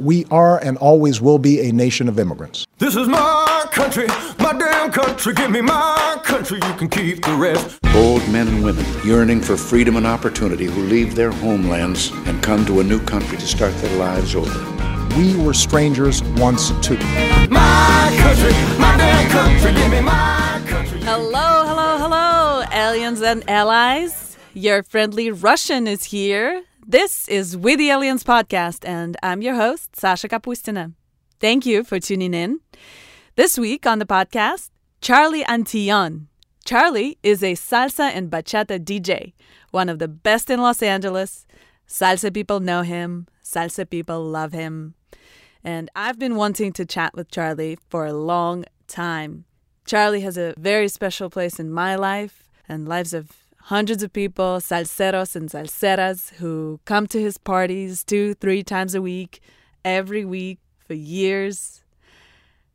We are and always will be a nation of immigrants. This is my country, my damn country. Give me my country, you can keep the rest. Bold men and women yearning for freedom and opportunity who leave their homelands and come to a new country to start their lives over. We were strangers once too. My country, my damn country. Give me my country. Hello, hello, hello, aliens and allies. Your friendly Russian is here. This is With the Aliens podcast, and I'm your host, Sasha Kapustina. Thank you for tuning in. This week on the podcast, Charlie Antillon. Charlie is a salsa and bachata DJ, one of the best in Los Angeles. Salsa people know him. Salsa people love him. And I've been wanting to chat with Charlie for a long time. Charlie has a very special place in my life and lives of hundreds of people, salseros and salseras, who come to his parties 2-3 times a week, every week for years.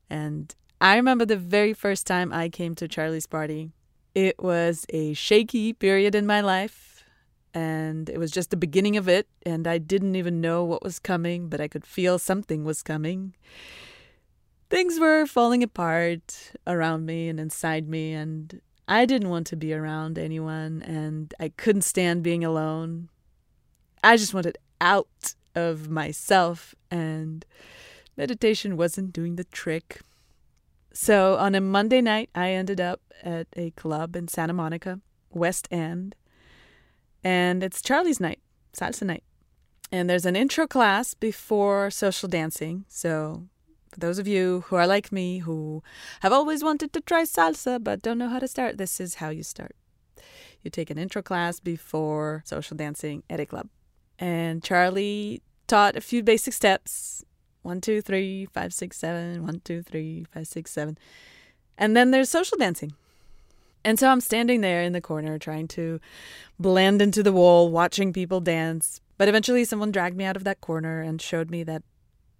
And I remember the very first time I came to Charlie's party. It was a shaky period in my life, and it was just the beginning of it, and I didn't even know what was coming, but I could feel something was coming. Things were falling apart around me and inside me, and I didn't want to be around anyone, and I couldn't stand being alone. I just wanted out of myself, and meditation wasn't doing the trick. So on a Monday night, I ended up at a club in Santa Monica, West End, and it's Charlie's night, salsa night. And there's an intro class before social dancing, so for those of you who are like me, who have always wanted to try salsa but don't know how to start, this is how you start. You take an intro class before social dancing at a club. And Charlie taught a few basic steps. 1, 2, 3, 5, 6, 7. 1, 2, 3, 5, 6, 7. And then there's social dancing. And so I'm standing there in the corner trying to blend into the wall, watching people dance. But eventually someone dragged me out of that corner and showed me that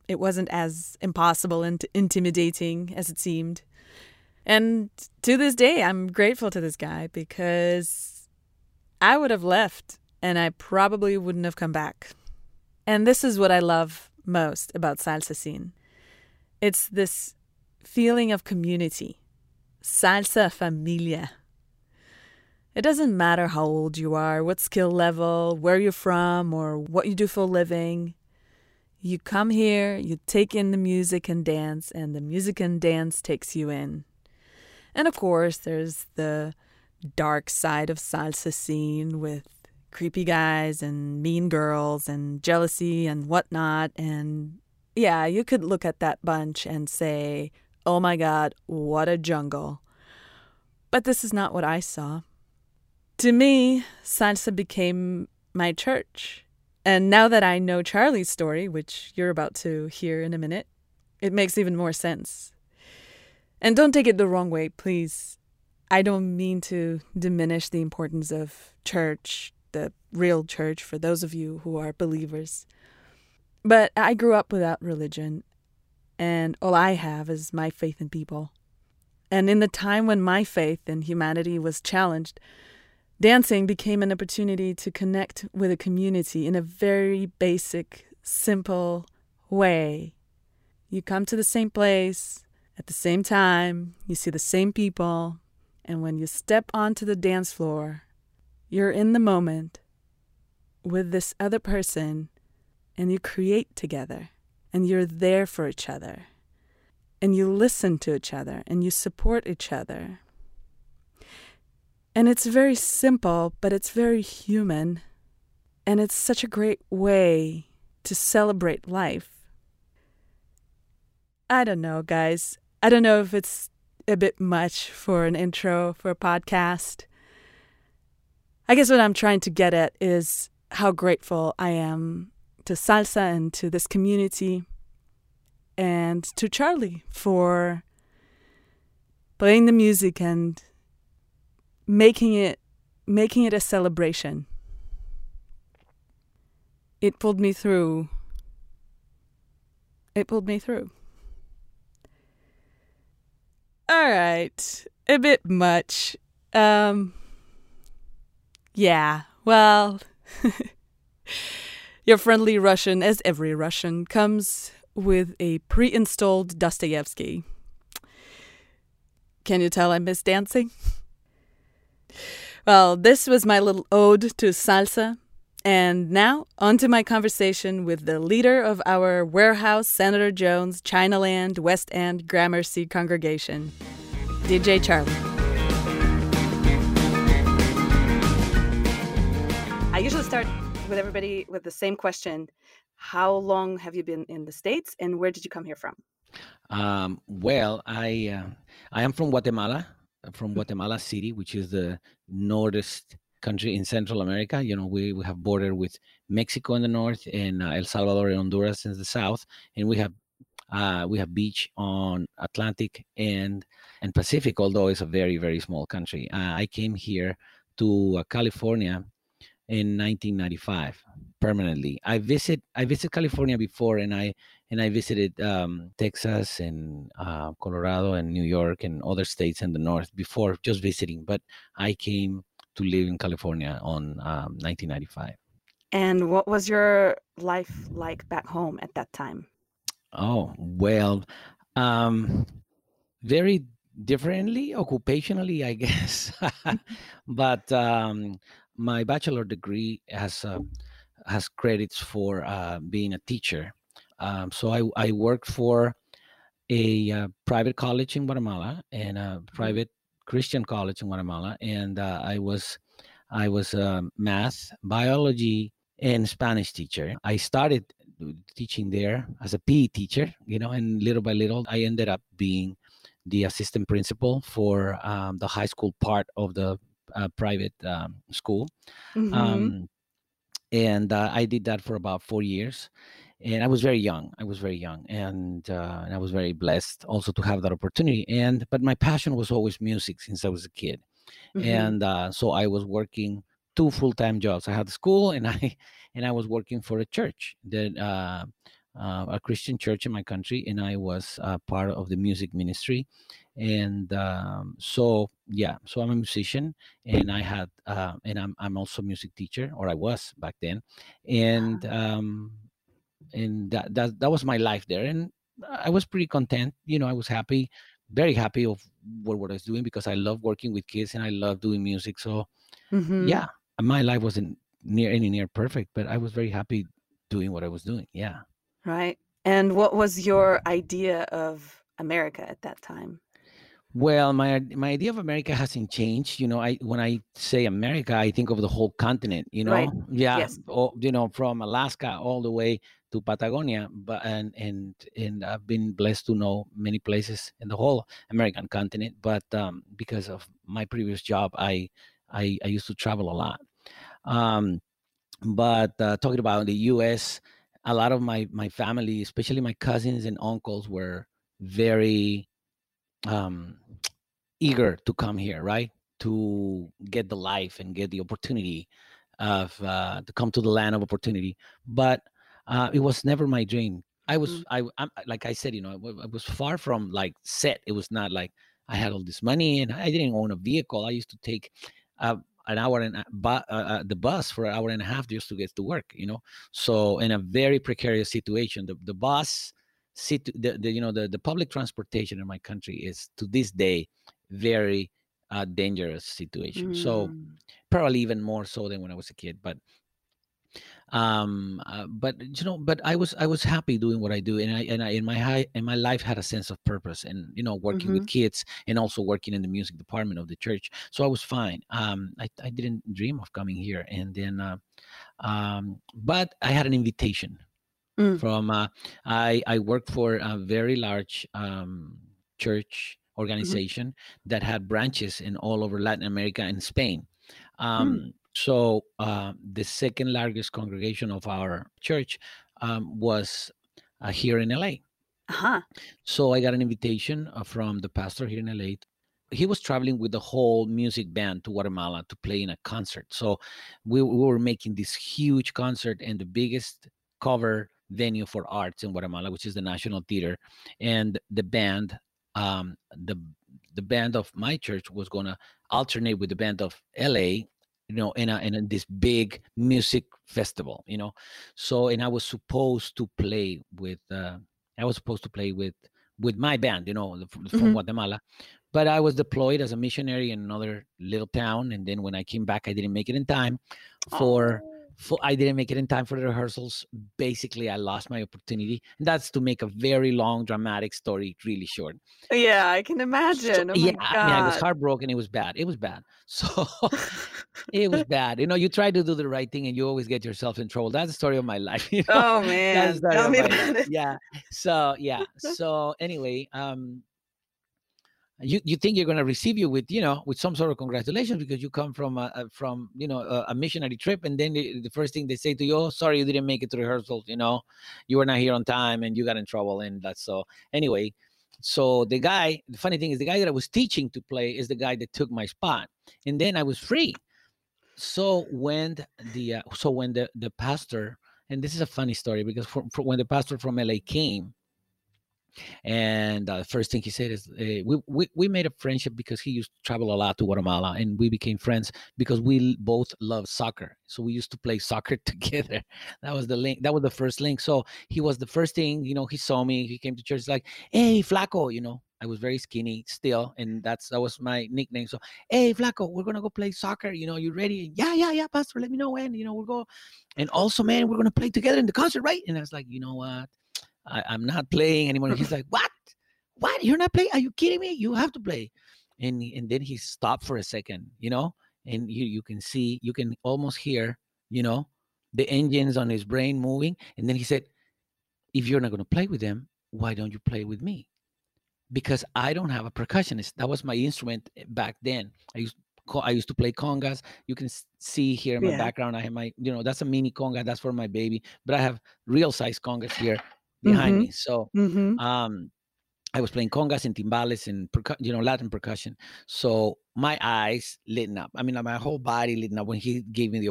it wasn't as impossible and intimidating as it seemed. And to this day, I'm grateful to this guy because I would have left and I probably wouldn't have come back. And this is what I love most about salsa scene. It's this feeling of community. Salsa familia. It doesn't matter how old you are, what skill level, where you're from, or what you do for a living. You come here, you take in the music and dance, and the music and dance takes you in. And of course, there's the dark side of salsa scene with creepy guys and mean girls and jealousy and whatnot. And yeah, you could look at that bunch and say, oh my God, what a jungle. But this is not what I saw. To me, salsa became my church. And now that I know Charlie's story, which you're about to hear in a minute, it makes even more sense. And don't take it the wrong way, please. I don't mean to diminish the importance of church, the real church, for those of you who are believers. But I grew up without religion, and all I have is my faith in people. And in the time when my faith in humanity was challenged, dancing became an opportunity to connect with a community in a very basic, simple way. You come to the same place at the same time, you see the same people, and when you step onto the dance floor, you're in the moment with this other person, and you create together, and you're there for each other, and you listen to each other, and you support each other. And it's very simple, but it's very human. And it's such a great way to celebrate life. I don't know, guys. I don't know if it's a bit much for an intro for a podcast. I guess what I'm trying to get at is how grateful I am to salsa and to this community and to Charlie for playing the music and making it a celebration. It pulled me through. All right. A bit much. Yeah, well, Your friendly Russian, as every Russian, comes with a pre-installed Dostoevsky. Can you tell I miss dancing? Well, this was my little ode to salsa. And now, on to my conversation with the leader of our Warehouse, Senator Jones, Chinaland, West End, Gramercy congregation, DJ Charlie. I usually start with everybody with the same question. How long have you been in the States and where did you come here from? I am from Guatemala, City, which is the northest country in Central America. You know, we have border with Mexico in the north and El Salvador and Honduras in the south, and we have beach on Atlantic and Pacific, although it's a very, very small country. I came here to California in 1995 permanently. I visited California before, and I visited Texas and Colorado and New York and other states in the north before just visiting. But I came to live in California on 1995. And what was your life like back home at that time? Oh, well, very differently, occupationally, I guess. But my bachelor degree has credits for being a teacher. So I worked for a private college in Guatemala and a private Christian college in Guatemala, and I was a math, biology, and Spanish teacher. I started teaching there as a PE teacher, you know, and little by little, I ended up being the assistant principal for the high school part of the private school. Mm-hmm. I did that for about 4 years. And I was very young, and I was very blessed also to have that opportunity. But my passion was always music since I was a kid. Mm-hmm. So I was working two full-time jobs. I had school, and I was working for a church, a Christian church in my country, and I was part of the music ministry. So I'm a musician, and I had, and I'm also a music teacher, or I was back then, and that was my life there, and I was pretty content. You know, I was happy, very happy of what I was doing, because I love working with kids and I love doing music. So, mm-hmm. Yeah, my life wasn't near perfect, but I was very happy doing what I was doing. Yeah. Right. And what was your idea of America at that time? Well, my idea of America hasn't changed. You know, when I say America, I think of the whole continent. You know, right. Yeah, yes. Or, you know, from Alaska all the way to Patagonia, but and I've been blessed to know many places in the whole American continent. But because of my previous job, I used to travel a lot. But talking about the U.S., a lot of my family, especially my cousins and uncles, were very eager to come here, right? To get the life and get the opportunity of to come to the land of opportunity. But it was never my dream. I'm, like I said, you know, I was far from like set. It was not like I had all this money and I didn't own a vehicle. I used to take an hour and the bus for an hour and a half just to get to work, you know. So in a very precarious situation, the bus. The public transportation in my country is to this day very dangerous situation. Mm. So probably even more so than when I was a kid. But I was happy doing what I do, and my life had a sense of purpose, and you know, working mm-hmm. with kids and also working in the music department of the church. So I was fine. I didn't dream of coming here, and then but I had an invitation. Mm. From I worked for a very large church organization mm-hmm. that had branches in all over Latin America and Spain. So the second largest congregation of our church was here in LA. Uh-huh. So I got an invitation from the pastor here in LA. He was traveling with the whole music band to Guatemala to play in a concert. So we were making this huge concert and the biggest cover venue for arts in Guatemala, which is the National Theater, and the band, the band of my church was gonna alternate with the band of LA you know, in this big music festival, you know. So, and I was supposed to play with, with my band, you know, from Guatemala. But I was deployed as a missionary in another little town. And then when I came back, I didn't make it in time for... I didn't make it in time for the rehearsals. Basically, I lost my opportunity. And that's to make a very long, dramatic story really short. Yeah, I can imagine. So, oh yeah, I mean, I was heartbroken. It was bad. It was bad. So it was bad. You know, you try to do the right thing and you always get yourself in trouble. That's the story of my life. You know? Oh, man. Tell me about it. Yeah. So, yeah. So anyway, you think you're going to receive you with, you know, with some sort of congratulations because you come from a missionary trip, and then the first thing they say to you, oh, sorry, you didn't make it to rehearsal, you know, you were not here on time and you got in trouble, and that's so. Anyway, so the guy, the funny thing is, the guy that I was teaching to play is the guy that took my spot, and then I was free. So when the so when the pastor, and this is a funny story because when the pastor from LA came. And the first thing he said is, we made a friendship because he used to travel a lot to Guatemala, and we became friends because we both love soccer. So we used to play soccer together. That was the link. That was the first link. So he was the first thing, you know, he saw me, he came to church like, hey, Flaco, you know, I was very skinny still. And that was my nickname. So, hey, Flaco, we're going to go play soccer. You know, you ready? Yeah, pastor, let me know when, you know, we'll go. And also, man, we're going to play together in the concert, right? And I was like, you know what? I'm not playing anymore. He's like, what? You're not playing? Are you kidding me? You have to play. And then he stopped for a second, you know, and you can see, you can almost hear, you know, the engines on his brain moving. And then he said, if you're not going to play with them, why don't you play with me? Because I don't have a percussionist. That was my instrument back then. I used to play congas. You can see here in my background, I have my, you know, that's a mini conga. That's for my baby. But I have real size congas here. Behind me. So I was playing congas and timbales and Latin percussion. So my eyes lit up. I mean, my whole body lit up when he gave me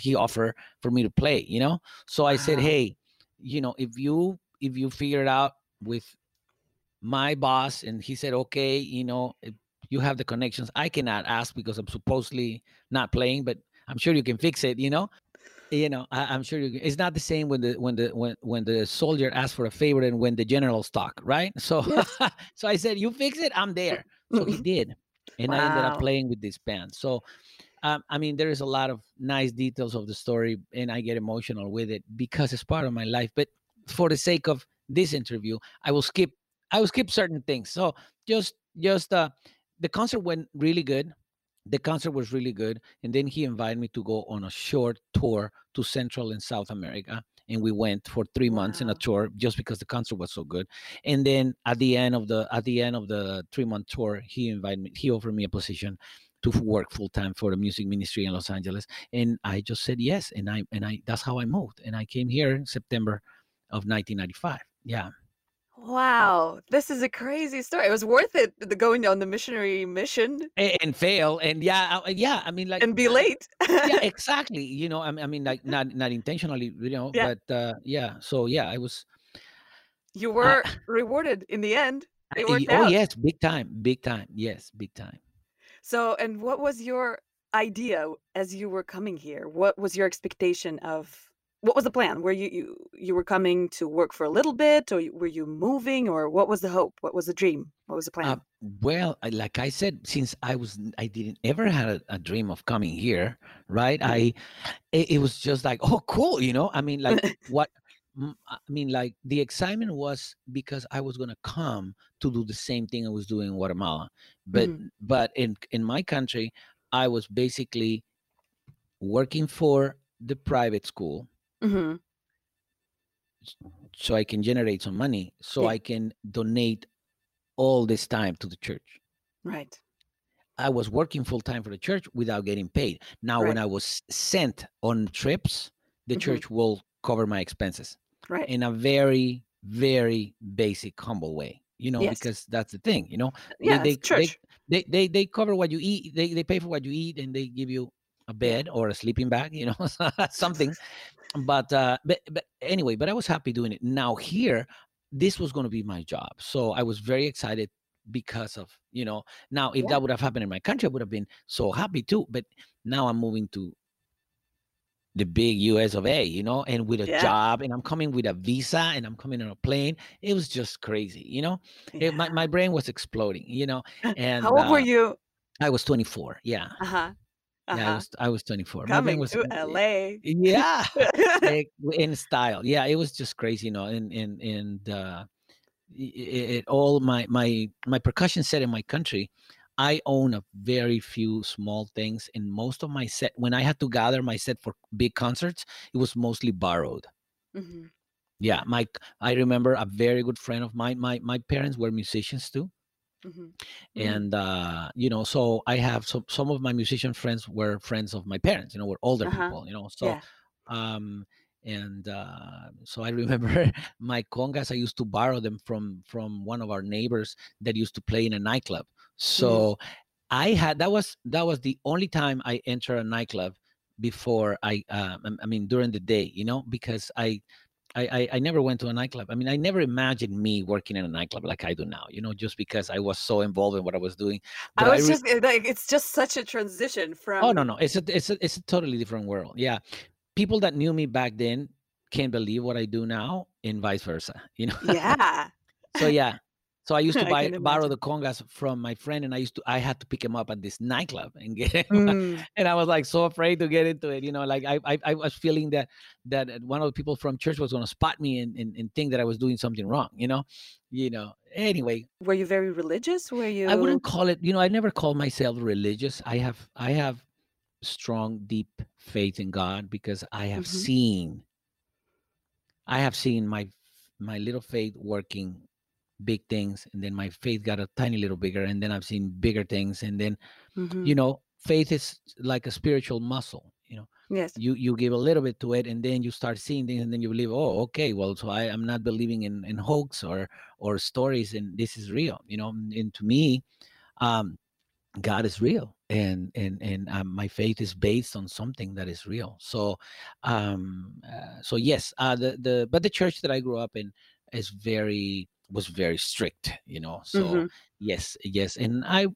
he offer for me to play, you know? So I said, hey, you know, if you figure it out with my boss, and he said, okay, you know, you have the connections. I cannot ask because I'm supposedly not playing, but I'm sure you can fix it, you know? You know, I'm sure it's not the same when the soldier asks for a favor and when the generals talk, right? So, so I said, you fix it, I'm there. So he did, and I ended up playing with this band. So, I mean, there is a lot of nice details of the story, and I get emotional with it because it's part of my life. But for the sake of this interview, I will skip certain things. So just the concert went really good. The concert was really good. And then he invited me to go on a short tour to Central and South America. And we went for 3 months in a tour just because the concert was so good. And then at the end of the 3-month tour, he offered me a position to work full time for the music ministry in Los Angeles. And I just said yes. And I that's how I moved. And I came here in September of 1995. Yeah. Wow, this is a crazy story. It was worth it, the going on the missionary mission and fail, and yeah. I mean, like, and be late. Yeah, exactly. You know, I mean, like, not intentionally, you know, but yeah. So yeah, I was. You were rewarded in the end. It worked out. Yes, big time. Yes, big time. So, and what was your idea as you were coming here? What was your expectation of? What was the plan? Were you were coming to work for a little bit, or were you moving, or what was the hope? What was the dream? What was the plan? Well, like I said, since I didn't ever had a dream of coming here, right? It was just like, oh, cool, you know. I mean, like the excitement was because I was gonna come to do the same thing I was doing in Guatemala, but in my country, I was basically working for the private school. So I can generate some money, so I can donate all this time to the church. Right. I was working full time for the church without getting paid. Now, when I was sent on trips, the church will cover my expenses. Right. In a very, very basic, humble way, you know, because that's the thing, you know. Yeah, it's church. They cover what you eat. They pay for what you eat, and they give you a bed or a sleeping bag, you know, something. But anyway, I was happy doing it. Now here, this was going to be my job. So I was very excited because of, you know, now if that would have happened in my country, I would have been so happy too. But now I'm moving to the big US of A, you know, and with a job, and I'm coming with a visa, and I'm coming on a plane. It was just crazy, you know, it, my brain was exploding, you know. And how old were you? I was 24. Yeah. Yeah, I was 24. Coming was, to LA. Yeah, like, in style. Yeah, it was just crazy, you know. And all my percussion set in my country, I own a very few small things, and most of my set, when I had to gather my set for big concerts, it was mostly borrowed. Mm-hmm. Yeah, I remember a very good friend of mine. My parents were musicians too. Mm-hmm. And you know, so I have some of my musician friends were friends of my parents, you know, were older people, you know, so so I remember my congas, I used to borrow them from one of our neighbors that used to play in a nightclub. So I had, that was the only time I entered a nightclub before I mean during the day, you know, because I never went to a nightclub. I mean, I never imagined me working in a nightclub like I do now, you know, just because I was so involved in what I was doing. But I was just like, it's just such a transition from. Oh, no. It's a totally different world. Yeah. People that knew me back then can't believe what I do now, and vice versa, you know? Yeah. So I used to borrow the congas from my friend, and I had to pick him up at this nightclub and get him. And I was like so afraid to get into it, you know, like I was feeling that one of the people from church was going to spot me and think that I was doing something wrong, you know. Anyway, were you very religious? I wouldn't call it, you know, I never called myself religious. I have strong, deep faith in God, because I have seen my little faith working big things, and then my faith got a tiny little bigger, and then I've seen bigger things, and then you know, faith is like a spiritual muscle, you know. Yes, you give a little bit to it, and then you start seeing things, and then you believe, oh, okay, well, so I'm not believing in hoax or stories, and this is real, you know. And to me, God is real, and my faith is based on something that is real. So so yes, but the church that I grew up in was very strict, you know. So yes, and I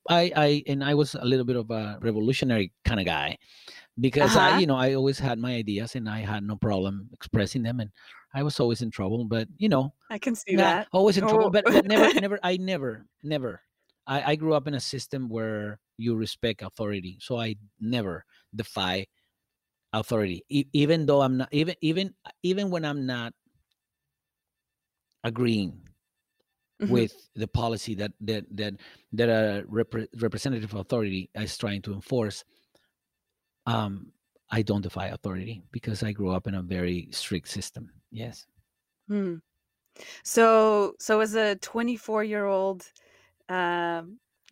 was a little bit of a revolutionary kind of guy, because I, you know, I always had my ideas, and I had no problem expressing them, and I was always in trouble, but you know, I can see that always in trouble, but never. I grew up in a system where you respect authority, so I never defy authority, even though I'm not even when I'm not agreeing with the policy that a representative authority is trying to enforce. I don't defy authority, because I grew up in a very strict system. Yes. So as a 24-year-old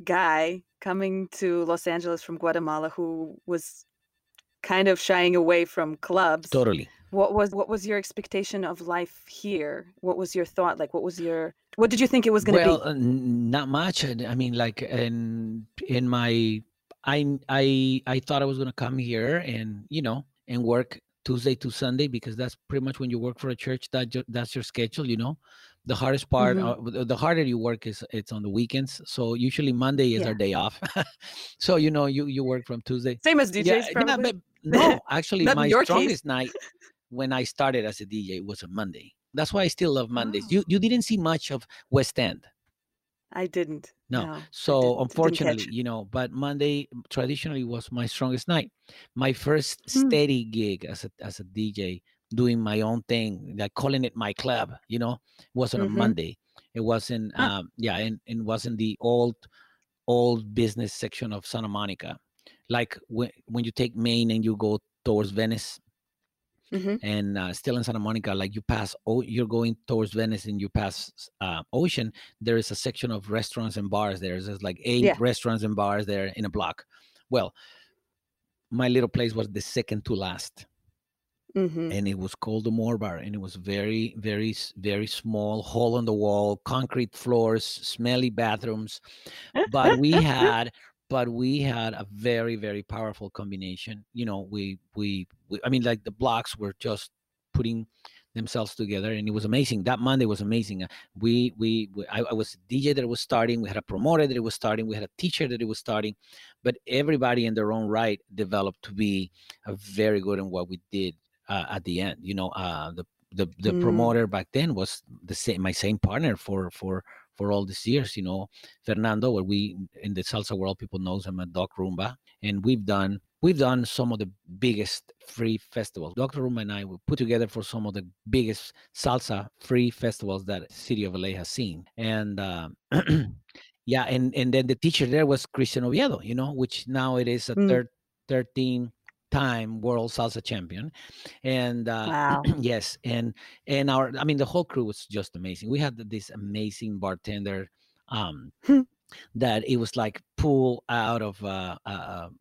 guy coming to Los Angeles from Guatemala, who was kind of shying away from clubs. Totally. What was your expectation of life here? What was your thought? Like, what did you think it was going to be? Well, not much. I mean, like, I thought I was going to come here and, you know, and work Tuesday to Sunday, because that's pretty much when you work for a church, that's your schedule, you know. The hardest part, the harder you work it's on the weekends. So usually Monday is our day off. So, you know, you work from Tuesday. Same as DJs, probably. No, actually, my strongest night when I started as a DJ was a Monday. That's why I still love Mondays. Oh. You didn't see much of West End. I didn't. No. So unfortunately, you know, but Monday traditionally was my strongest night. My first steady gig as a DJ, doing my own thing, like calling it my club, you know, wasn't a Monday. It wasn't, and wasn't the old business section of Santa Monica. Like when you take Main and you go towards Venice, and still in Santa Monica, like you're going towards Venice and you pass Ocean, there is a section of restaurants and bars there. There's like 8 restaurants and bars there in a block. Well, my little place was the second to last. And it was called the Moor Bar, and it was very, very, very small, hole in the wall, concrete floors, smelly bathrooms. But we had a very, very powerful combination. You know, we I mean, like the blocks were just putting themselves together, and it was amazing. That Monday was amazing. I was a DJ that was starting. We had a promoter that was starting. We had a teacher that was starting, but everybody in their own right developed to be a very good in what we did at the end. You know, the promoter back then was the same, my same partner for all these years. You know, Fernando, what we in the salsa world people knows him as Doc Roomba, and we've done some of the biggest free festivals. Dr. Roomba and I were put together for some of the biggest salsa free festivals that city of LA has seen. And yeah, and then the teacher there was Cristian Oviedo, you know, which now it is a 13-time world salsa champion. And wow. Yes, and the whole crew was just amazing. We had this amazing bartender that it was like pull out of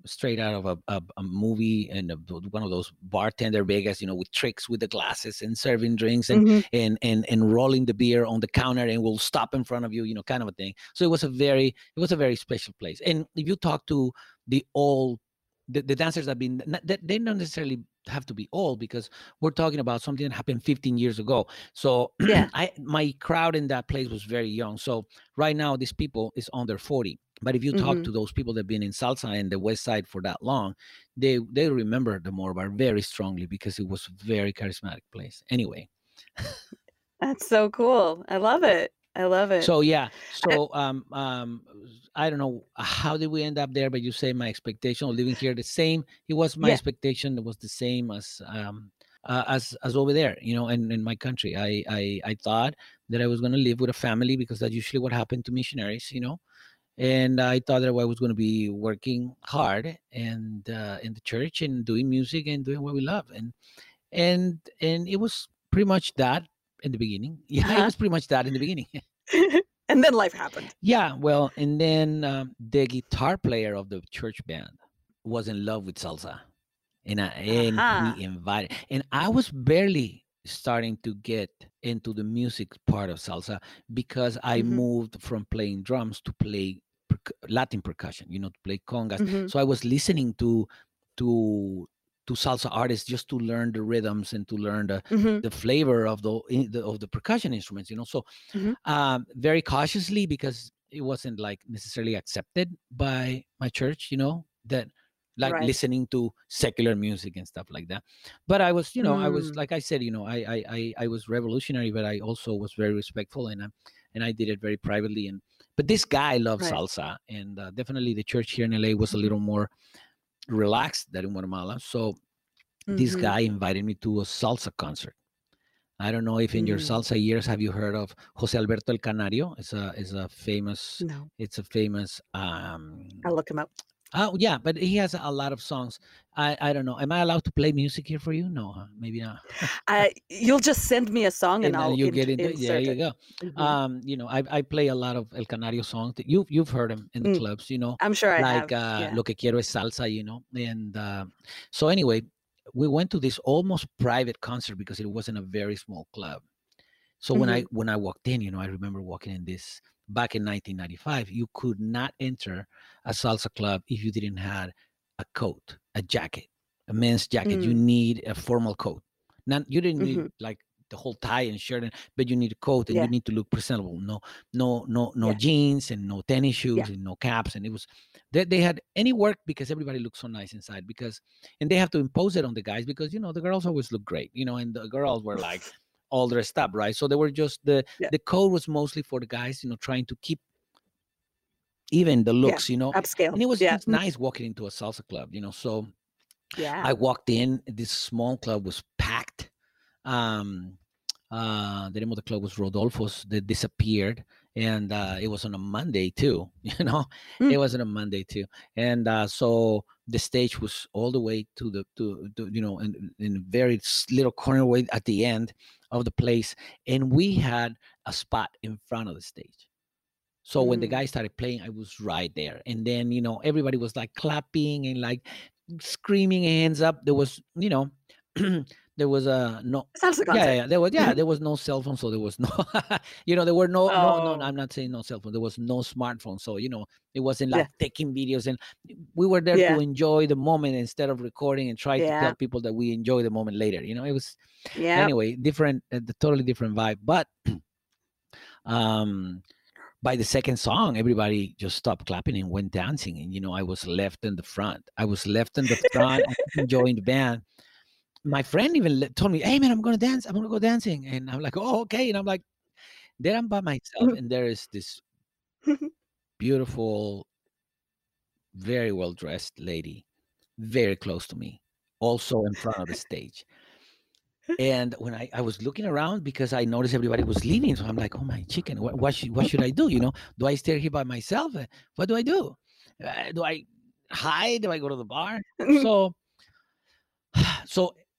straight out of a movie, and one of those bartender Vegas, you know, with tricks with the glasses and serving drinks and rolling the beer on the counter and will stop in front of you, you know, kind of a thing. So it was a very special place. And if you talk to the dancers that been, they don't necessarily have to be old, because we're talking about something that happened 15 years ago. So yeah. My crowd in that place was very young. So right now, these people is under 40. But if you talk to those people that have been in salsa and the West Side for that long, they remember the Moor Bar very strongly because it was a very charismatic place. Anyway. That's so cool. I love it. I love it. So yeah. So I don't know how did we end up there, but you say my expectation of living here the same. It was my expectation that was the same as over there, you know, in my country. I thought that I was going to live with a family, because that's usually what happened to missionaries, you know. And I thought that I was going to be working hard and in the church and doing music and doing what we love, and it was pretty much that in the beginning. Yeah, it was pretty much that in the beginning. And then life happened. Yeah, well, and then the guitar player of the church band was in love with salsa, and he invited, and I was barely starting to get into the music part of salsa, because I moved from playing drums to play Latin percussion, you know, to play congas. So I was listening to salsa artists just to learn the rhythms and to learn the flavor of the percussion instruments, you know. So very cautiously, because it wasn't like necessarily accepted by my church, you know, that like listening to secular music and stuff like that. But I was, you know, I was, like I said, you know, I was revolutionary, but I also was very respectful, and I did it very privately. And but this guy loves salsa, and definitely the church here in LA was a little more relaxed than in Guatemala. So this guy invited me to a salsa concert. I don't know if in your salsa years have you heard of Jose Alberto El Canario? It's a famous. No. It's a famous. I'll look him up. Oh yeah, but he has a lot of songs. I don't know. Am I allowed to play music here for you? No, maybe not. You'll just send me a song and I'll get into it. Yeah, there you go. You know, I play a lot of El Canario songs. You've heard him in the clubs, you know. I'm sure I have. Like Lo Que Quiero Es Salsa, you know. And so anyway, we went to this almost private concert because it wasn't a very small club. So when I walked in, you know, I remember walking in this. Back in 1995, you could not enter a salsa club if you didn't have a coat, a jacket, a men's jacket. You need a formal coat. Now, you didn't need like the whole tie and shirt, but you need a coat, and you need to look presentable. No jeans and no tennis shoes and no caps. And it was they had any work because everybody looked so nice inside, and they have to impose it on the guys because, you know, the girls always look great, you know, and the girls were like all dressed up, right? So they were just the code was mostly for the guys, you know, trying to keep even the looks, you know, upscale. And it was just nice walking into a salsa club, you know. So I walked in. This small club was packed. The name of the club was Rodolfo's. They disappeared, and it was on a Monday too, you know. It was on a Monday too, and so the stage was all the way to you know, in a very little corner way at the end of the place, and we had a spot in front of the stage. So when the guy started playing, I was right there, and then, you know, everybody was like clapping and like screaming, hands up. There was, you know, There was no salsa concert. Yeah, yeah, there was, yeah, there was no cell phone, so there was no, you know, there were no, no, I'm not saying no cell phone. There was no smartphone, so you know, it wasn't like taking videos, and we were there to enjoy the moment instead of recording and try to tell people that we enjoy the moment later. You know, it was anyway different, the totally different vibe. But by the second song, everybody just stopped clapping and went dancing, and you know, I was left in the front. I was left in the front enjoying the band. My friend even told me, hey man, I'm gonna dance, I'm gonna go dancing. And I'm like, oh, okay. And I'm like, there I'm by myself, and there is this beautiful, very well-dressed lady, very close to me, also in front of the stage. And when I was looking around, because I noticed everybody was leaving, so I'm like, oh my chicken, what should I do? You know, do I stay here by myself? What do? Do I hide? Do I go to the bar? So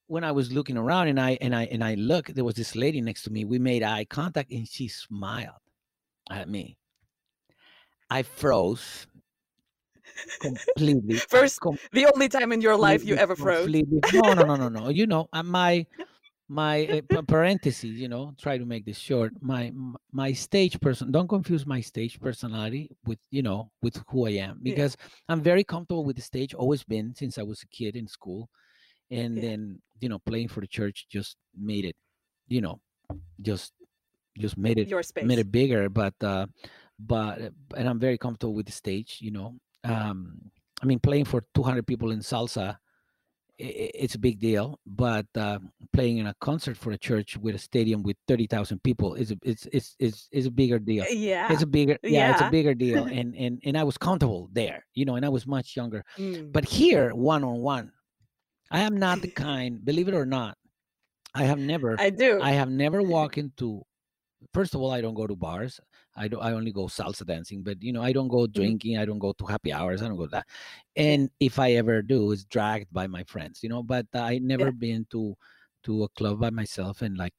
when I was looking around and I look, there was this lady next to me. We made eye contact and she smiled at me. I froze completely. First, the only time in your life you ever froze. No. You know, my parentheses, you know, try to make this short. My stage person, don't confuse my stage personality with, you know, with who I am, because I'm very comfortable with the stage, always been since I was a kid in school. And then, you know, playing for the church just made it, you know, just made it your space, made it bigger. But I'm very comfortable with the stage, you know. I mean, playing for 200 people in salsa, it's a big deal. But playing in a concert for a church with a stadium with 30,000 people is a bigger deal. Yeah, it's a bigger deal. And I was comfortable there, you know, and I was much younger. But here, one-on-one. I am not the kind, believe it or not, I have never walked into, first of all, I don't go to bars. I only go salsa dancing, but you know, I don't go drinking. I don't go to happy hours. I don't go to that. And if I ever do, it's dragged by my friends, you know, but I never been to a club by myself and like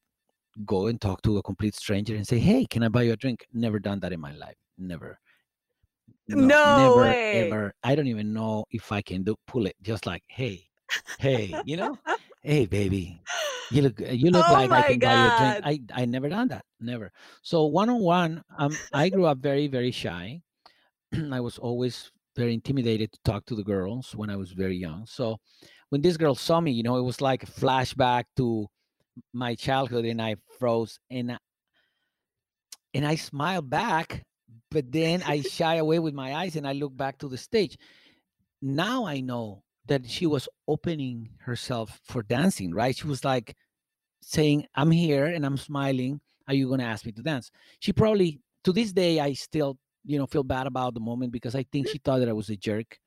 go and talk to a complete stranger and say, hey, can I buy you a drink? Never done that in my life. Never. No way. Ever. I don't even know if I can pull it. Just like, hey, you know, hey baby, you look like I can buy you a drink. I never done that, never. So one-on-one, I grew up very, very shy. I was always very intimidated to talk to the girls when I was very young. So when this girl saw me, you know, it was like a flashback to my childhood, and I froze and I smiled back, but then I shy away with my eyes and I look back to the stage. Now I know that she was opening herself for dancing, right? She was like saying, I'm here and I'm smiling. Are you going to ask me to dance? She probably, to this day, I still, you know, feel bad about the moment, because I think she thought that I was a jerk,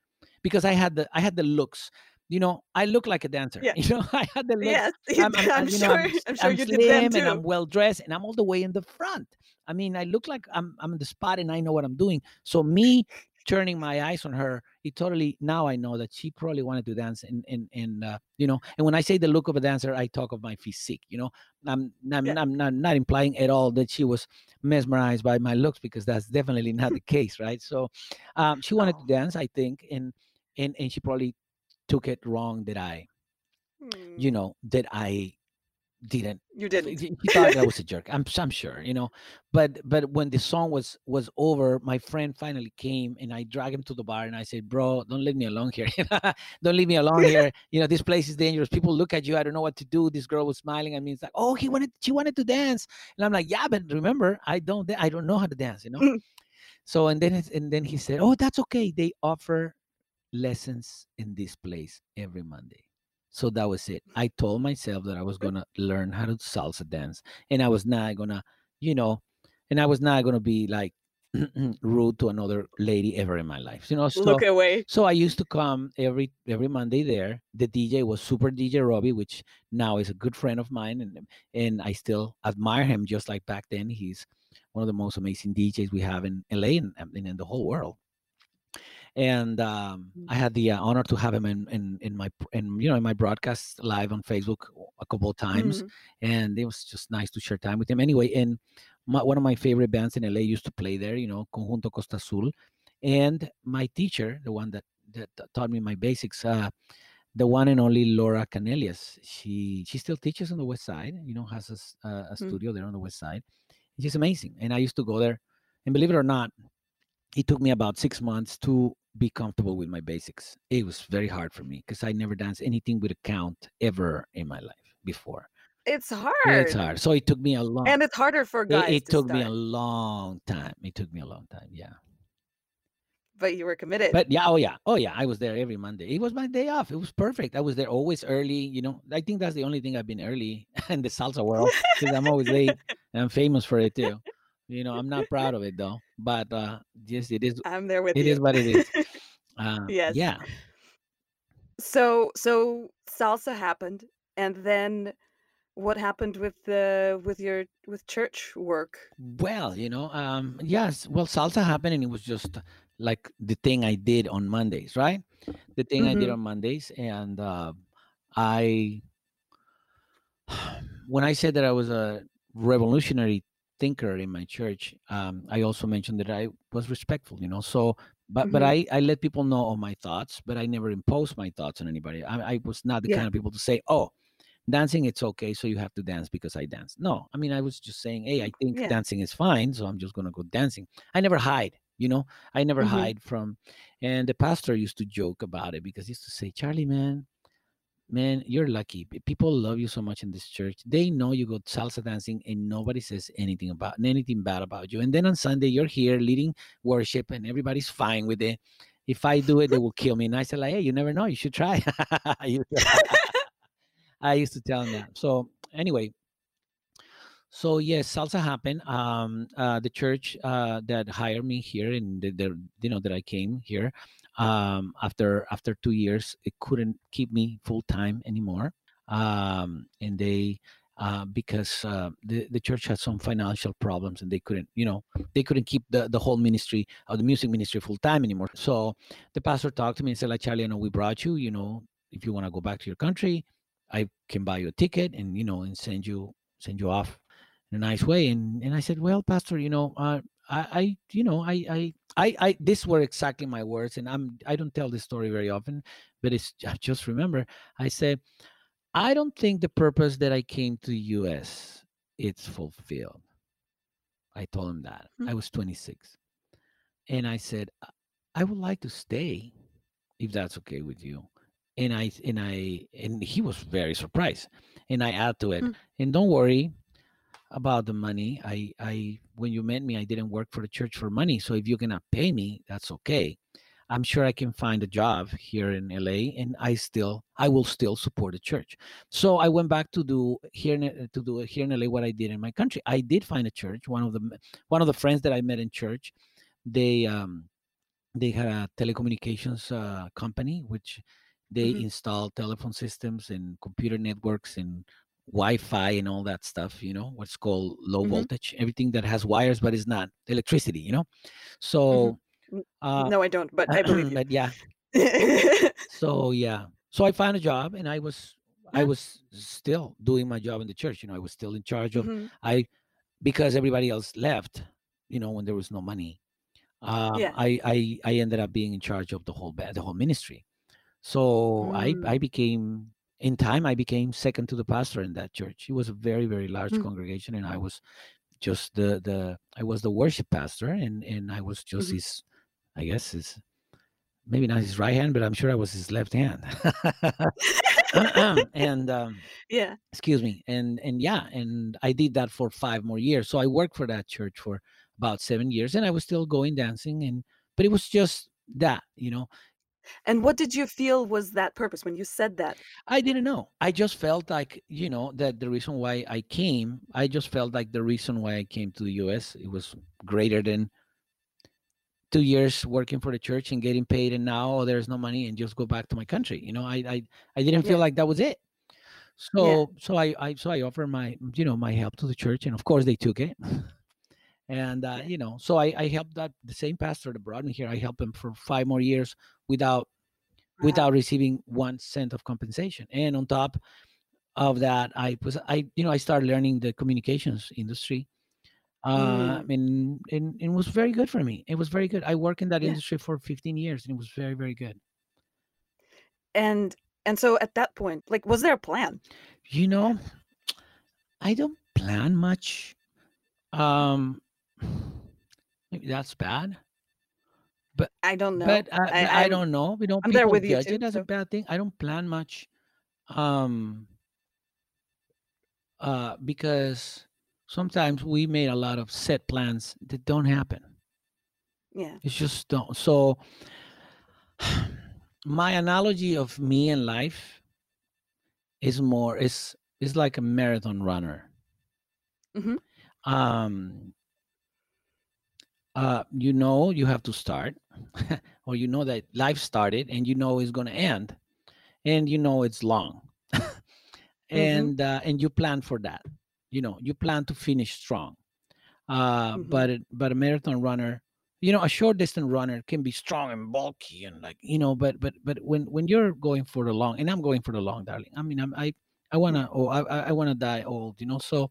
because I had the looks, you know, I look like a dancer, you know, I had the looks. Yes, I'm sure you did that too. And I'm well-dressed and I'm all the way in the front. I mean, I look like I'm in the spot and I know what I'm doing. So me turning my eyes on her, it totally, now I know that she probably wanted to dance, and you know, and when I say the look of a dancer, I talk of my physique, you know, I'm not implying at all that she was mesmerized by my looks, because that's definitely not the case, right? So she wanted to dance, I think, and she probably took it wrong that I, you know, that I didn't. You didn't. She thought I was a jerk. I'm sure, you know. But when the song was over, my friend finally came and I dragged him to the bar and I said, bro, don't leave me alone here. Don't leave me alone here. You know, this place is dangerous. People look at you. I don't know what to do. This girl was smiling. I mean, it's like, oh, she wanted to dance. And I'm like, yeah, but remember, I don't know how to dance, you know. So and then he said, oh, that's okay. They offer lessons in this place every Monday. So that was it. I told myself that I was going to learn how to salsa dance, and I was not going to, you know, and I was not going to be like rude to another lady ever in my life, you know. So, look away. So I used to come every Monday there. The DJ was Super DJ Robbie, which now is a good friend of mine, and I still admire him just like back then. He's one of the most amazing DJs we have in LA and in the whole world. And I had the honor to have him in my broadcast live on Facebook a couple of times, and it was just nice to share time with him. Anyway, and one of my favorite bands in LA used to play there, you know, Conjunto Costa Azul, and my teacher, the one that taught me my basics, the one and only Laura Canelias. She still teaches on the West Side, you know, has a studio there on the West Side. She's amazing. And I used to go there. And believe it or not, it took me about 6 months to be comfortable with my basics. It was very hard for me because I never danced anything with a count ever in my life before. It's hard. It's hard. So it took me a long time. And it's harder for guys. It took me a long time. Yeah. But you were committed. But yeah. Oh, yeah. I was there every Monday. It was my day off. It was perfect. I was there always early. You know, I think that's the only thing I've been early in the salsa world because I'm always late. And I'm famous for it too. You know, I'm not proud of it though. But yes, it is. I'm there with you. It is what it is. Yes. Yeah. So salsa happened. And then what happened with church work? Well, you know, yes. Well, salsa happened and it was just like the thing I did on Mondays, right? The thing I did on Mondays. And when I said that I was a revolutionary thinker in my church, I also mentioned that I was respectful, you know, so, but I let people know all my thoughts, but I never imposed my thoughts on anybody. I was not the kind of people to say, oh, dancing, it's okay, so you have to dance because I dance. No, I mean, I was just saying, hey, I think dancing is fine, so I'm just going to go dancing. I never hide. You know, I never hide from, and the pastor used to joke about it because he used to say, Charlie, man, you're lucky. People love you so much in this church. They know you go salsa dancing and nobody says anything bad about you. And then on Sunday, you're here leading worship and everybody's fine with it. If I do it, they will kill me. And I said, like, hey, you never know. You should try. I used to tell him that. So anyway. So yes, salsa happened. The church that hired me here, and that I came here after 2 years, it couldn't keep me full time anymore. And they because the church had some financial problems, and they couldn't keep the whole ministry of the music ministry full time anymore. So the pastor talked to me and said, like, Charlie, I know we brought you. You know, if you want to go back to your country, I can buy you a ticket and send you off in a nice way. And I said, well, pastor, you know, I these were exactly my words, and I don't tell this story very often, but I just remember, I said, I don't think the purpose that I came to the U.S. it's fulfilled. I told him that. I was 26, and I said, I would like to stay if that's okay with you. And he was very surprised. And I add to it, and don't worry about the money. When you met me, I didn't work for the church for money. So if you cannot pay me, that's okay. I'm sure I can find a job here in LA, and I will still support the church. So I went back to do here in LA what I did in my country. I did find a church. One of the friends that I met in church, they had a telecommunications company, which they installed telephone systems and computer networks and Wi-Fi and all that stuff, you know, what's called low voltage, everything that has wires, but it's not electricity, you know? So. No, I don't, but I believe you. But yeah. So I found a job, and I was still doing my job in the church. You know, I was still in charge of, because everybody else left, you know, when there was no money, I ended up being in charge of the whole ministry. So I became second to the pastor in that church. It was a very, very large congregation, and I was just the worship pastor, and I was just his, I guess his, maybe not his right hand, but I'm sure I was his left hand. Excuse me. And I did that for 5 more years. So I worked for that church for about 7 years, and I was still going dancing, but it was just that, you know. And what did you feel was that purpose when you said that? I didn't know. I just felt like, you know, that the reason why I came to the U.S., it was greater than 2 years working for the church and getting paid, and now there's no money and just go back to my country. You know, I didn't feel like that was it. So I offered my help to the church, and of course they took it. And, you know, so I helped the same pastor that brought me here. I helped him for 5 more years without receiving 1 cent of compensation. And on top of that, I started learning the communications industry. And it was very good for me. It was very good. I worked in that industry for 15 years, and it was very, very good. And And so at that point, like, was there a plan? You know, I don't plan much. Maybe that's bad. But I don't know. But I don't know. We don't. I'm there with you too. That's a bad thing. I don't plan much, because sometimes we made a lot of set plans that don't happen. Yeah, it's just don't. So my analogy of me and life is more is like a marathon runner. Mm-hmm. You know, you have to start, or you know that life started, and you know it's going to end, and you know it's long, and you plan for that. You know, you plan to finish strong. But a marathon runner, you know, a short distance runner can be strong and bulky and like, you know, but when you're going for the long, and I'm going for the long, darling. I mean, I wanna die old, you know. So,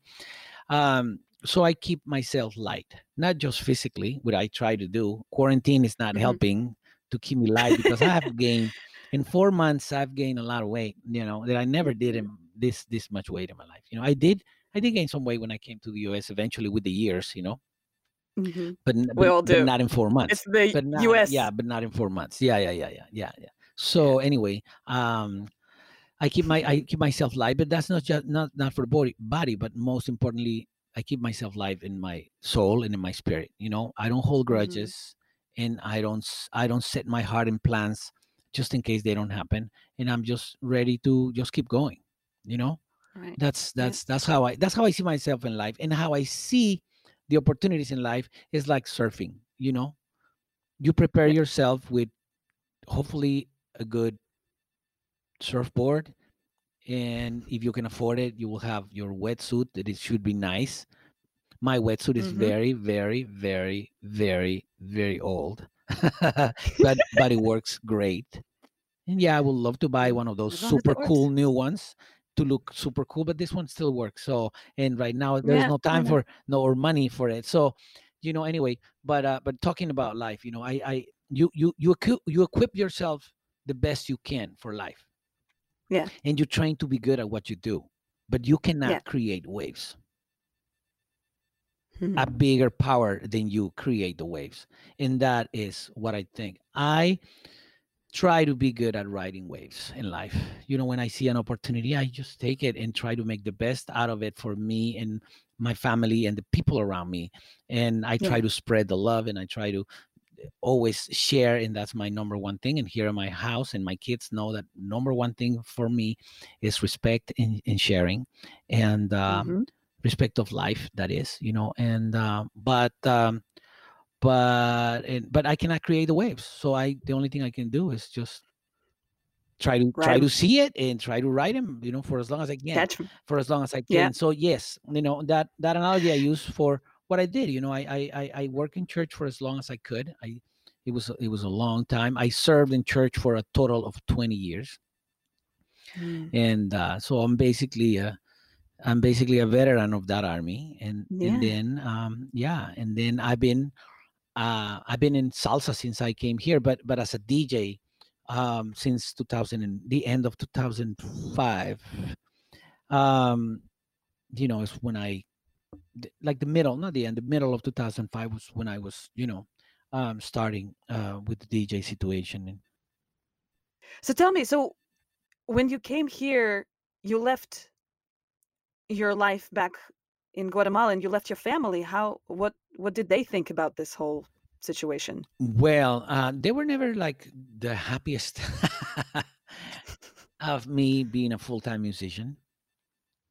so I keep myself light, not just physically, what I try to do. Quarantine is not helping to keep me light, because I have gained in 4 months. I've gained a lot of weight, you know, that I never did in this much weight in my life. You know, I did gain some weight when I came to the U.S. eventually with the years, you know, but not in 4 months. It's the U.S. Yeah, but not in 4 months. Yeah. So anyway, I keep myself light, but that's not just not for the body, but most importantly, I keep myself alive in my soul and in my spirit. You know, I don't hold grudges, and I don't set my heart in plans just in case they don't happen. And I'm just ready to just keep going. You know, right. That's how I see myself in life, and how I see the opportunities in life is like surfing. You know, you prepare yourself with hopefully a good surfboard. And if you can afford it, you will have your wetsuit. That it should be nice. My wetsuit is very, very, very, very, very old, but it works great. And yeah, I would love to buy one of those super cool new ones to look super cool. But this one still works. So, and right now there's no time for or money for it. So, you know, anyway. But talking about life, you know, you equip yourself the best you can for life. Yeah. And you're trying to be good at what you do, but you cannot create waves. A bigger power than you create the waves. And that is what I think. I try to be good at riding waves in life. You know, when I see an opportunity, I just take it and try to make the best out of it for me and my family and the people around me. And I try to spread the love, and I try to always share, and that's my number one thing. And here in my house, and my kids know that number one thing for me is respect and sharing, and respect of life, that is, you know. And but I cannot create the waves, so the only thing I can do is just try to see it and try to write them, you know, for as long as I can. Yeah. So yes, you know, that analogy I use for what I did. You know, I worked in church for as long as I could. It was a long time. I served in church for a total of 20 years, and so I'm basically a veteran of that army. And and then I've been in salsa since I came here, but as a DJ since the end of 2005. You know, it's when I. Like the middle, not the end, the middle of 2005 was when I was, you know, starting with the DJ situation. So tell me, so when you came here, you left your life back in Guatemala and you left your family. What did they think about this whole situation? Well, they were never like the happiest of me being a full-time musician.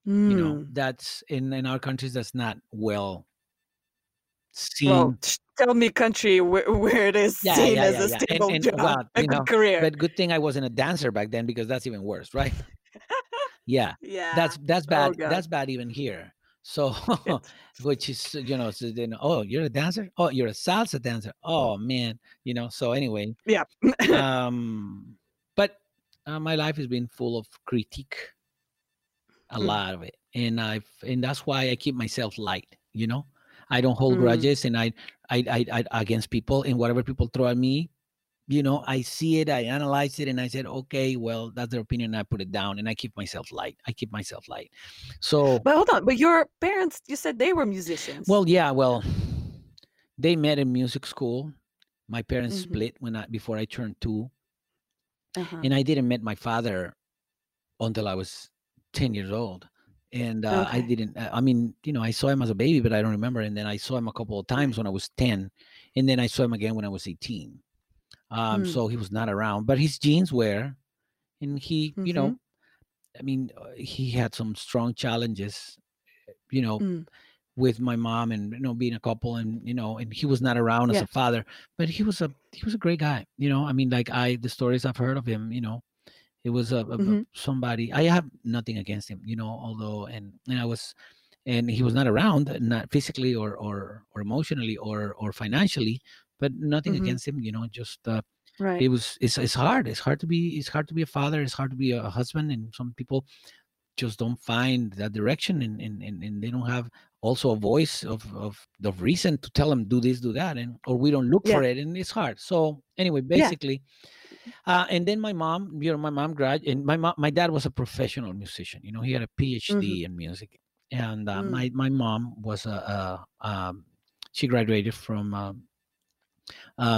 You know, that's in our countries, that's not well seen. Well, tell me country where it is seen as a stable job, well, a good career. But good thing I wasn't a dancer back then, because that's even worse, right? Yeah. That's bad. Oh, that's bad even here. So, which is, you know, so then, oh, you're a dancer? Oh, you're a salsa dancer? Oh, man. You know, so anyway. Yeah. But my life has been full of critique. A lot of it, and that's why I keep myself light. You know, I don't hold grudges, and I against people, and whatever people throw at me, you know, I see it, I analyze it, and I said, okay, well, that's their opinion. And I put it down, and I keep myself light. So, but hold on, but your parents, you said they were musicians. Well, yeah, well, they met in music school. My parents split before I turned two, and I didn't meet my father until I was 10 years old. And I didn't, I mean, you know, I saw him as a baby, but I don't remember. And then I saw him a couple of times when I was 10, and then I saw him again when I was 18. So he was not around, but his genes were, and he, you know, I mean, he had some strong challenges, you know, with my mom, and, you know, being a couple, and, you know, and he was not around as a father, but he was a great guy. You know, I mean, like the stories I've heard of him, you know, it was somebody, I have nothing against him, you know, although, and he was not around, not physically or emotionally or financially, but nothing against him, you know, just, it's hard. It's hard to be a father. It's hard to be a husband. And some people just don't find that direction, and they don't have also a voice of reason to tell them, do this, do that. And, or we don't look for it, and it's hard. So anyway, basically, and then my mom, you know, my dad was a professional musician, you know, he had a PhD in music. And my mom was she graduated from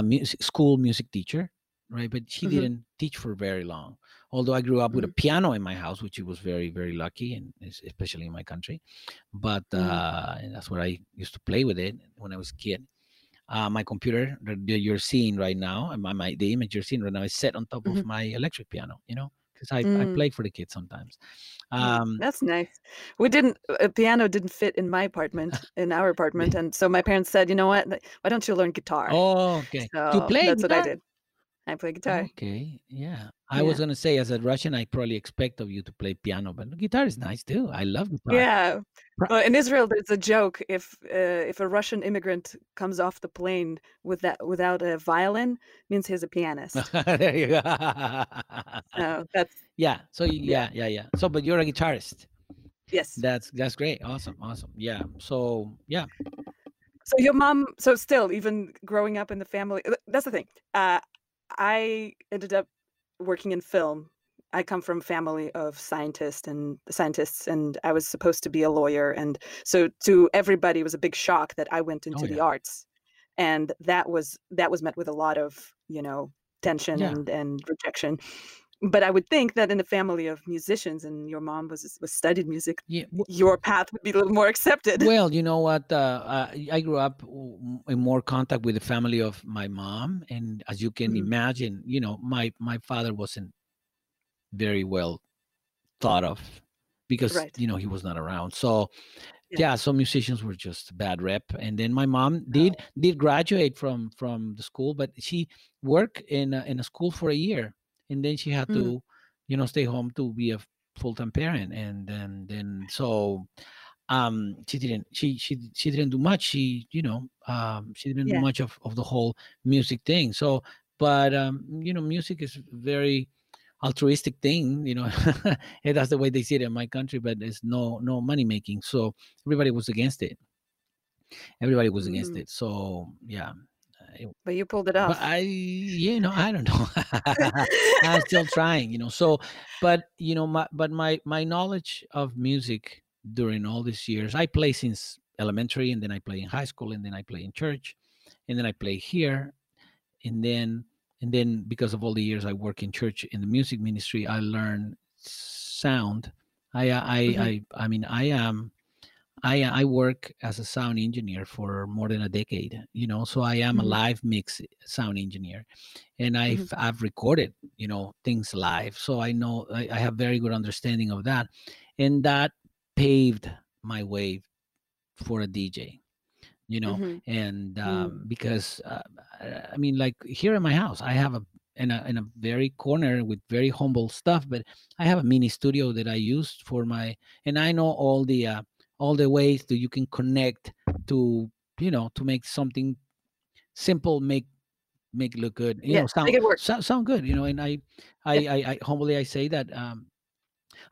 music teacher, right? But she didn't teach for very long. Although I grew up with a piano in my house, which was very, very lucky, and especially in my country. But and that's where I used to play with it when I was a kid. My computer that you're seeing right now, and the image you're seeing right now is set on top of my electric piano, you know, because I play for the kids sometimes. That's nice. A piano didn't fit in my apartment, in our apartment. And so my parents said, you know what, why don't you learn guitar? Oh, okay. So you play guitar? What I did. I play guitar. Okay. Yeah. I was going to say, as a Russian, I probably expect of you to play piano, but guitar is nice too. I love guitar. Yeah. Well, in Israel, there's a joke. If a Russian immigrant comes off the plane without a violin, means he's a pianist. There you go. So, but you're a guitarist. Yes. That's great. Awesome. Yeah. So, yeah. So your mom, so still, even growing up in the family, that's the thing. I ended up working in film. I come from a family of scientists, and I was supposed to be a lawyer. And so to everybody, it was a big shock that I went into the arts. And that was met with a lot of, you know, tension and rejection. But I would think that in a family of musicians, and your mom was studied music, your path would be a little more accepted. Well, you know what? I grew up in more contact with the family of my mom. And as you can imagine, you know, my father wasn't very well thought of because, you know, he was not around. So, some musicians were just bad rep. And then my mom did graduate from the school, but she worked in a school for a year. And then she had to, you know, stay home to be a full-time parent. And then so she didn't do much. She, you know, she didn't do much of the whole music thing. So, but, you know, music is very altruistic thing, you know, and that's the way they see it in my country, but there's no money making. So everybody was against it. So, yeah. But you pulled it off. But I don't know. I'm still trying, you know. So, but you know, my knowledge of music during all these years, I play since elementary, and then I play in high school, and then I play in church, and then I play here, and then because of all the years I work in church in the music ministry, I learn sound. I work as a sound engineer for more than a decade, you know, so I am a live mix sound engineer, and I've recorded, you know, things live. So I know I have very good understanding of that. And that paved my way for a DJ, you know, and because I mean, like here in my house, I have in a very corner with very humble stuff, but I have a mini studio that I used for and I know all the ways that you can connect to, you know, to make something simple, make look good, you know, sound, make it work. Sound good, you know. And I humbly I say that a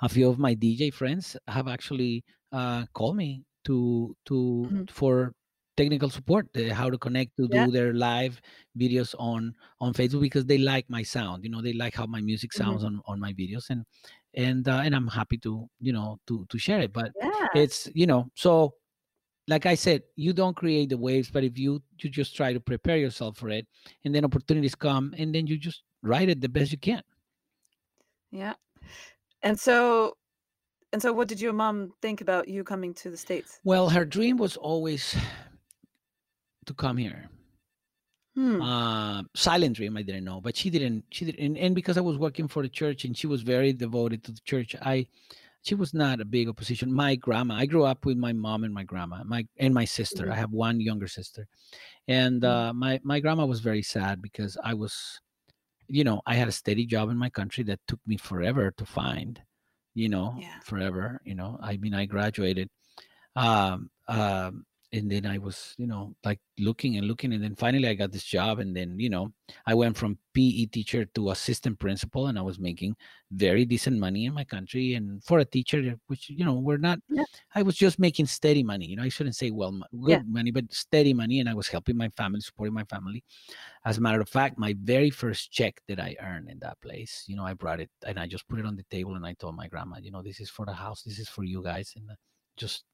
few of my DJ friends have actually called me for technical support, how to connect to do their live videos on Facebook, because they like my sound, you know, they like how my music sounds on my videos, and I'm happy to, you know, to share it. But it's, you know, so like I said, you don't create the waves, but if you just try to prepare yourself for it, and then opportunities come, and then you just ride it the best you can. Yeah. And so what did your mom think about you coming to the States? Well, her dream was always to come here. Silent dream, I didn't know, but she didn't. And because I was working for the church and she was very devoted to the church, she was not a big opposition. My grandma, I grew up with my mom and my grandma, and my sister. I have one younger sister. And my grandma was very sad because I was, you know, I had a steady job in my country that took me forever to find, you know, forever, you know, I mean, I graduated. And then I was, you know, like looking. And then finally I got this job. And then, you know, I went from PE teacher to assistant principal, and I was making very decent money in my country. And for a teacher, which, you know, we're not, I was just making steady money. You know, I shouldn't say good money, but steady money. And I was helping my family, supporting my family. As a matter of fact, my very first check that I earned in that place, you know, I brought it and I just put it on the table and I told my grandma, you know, this is for the house. This is for you guys. And just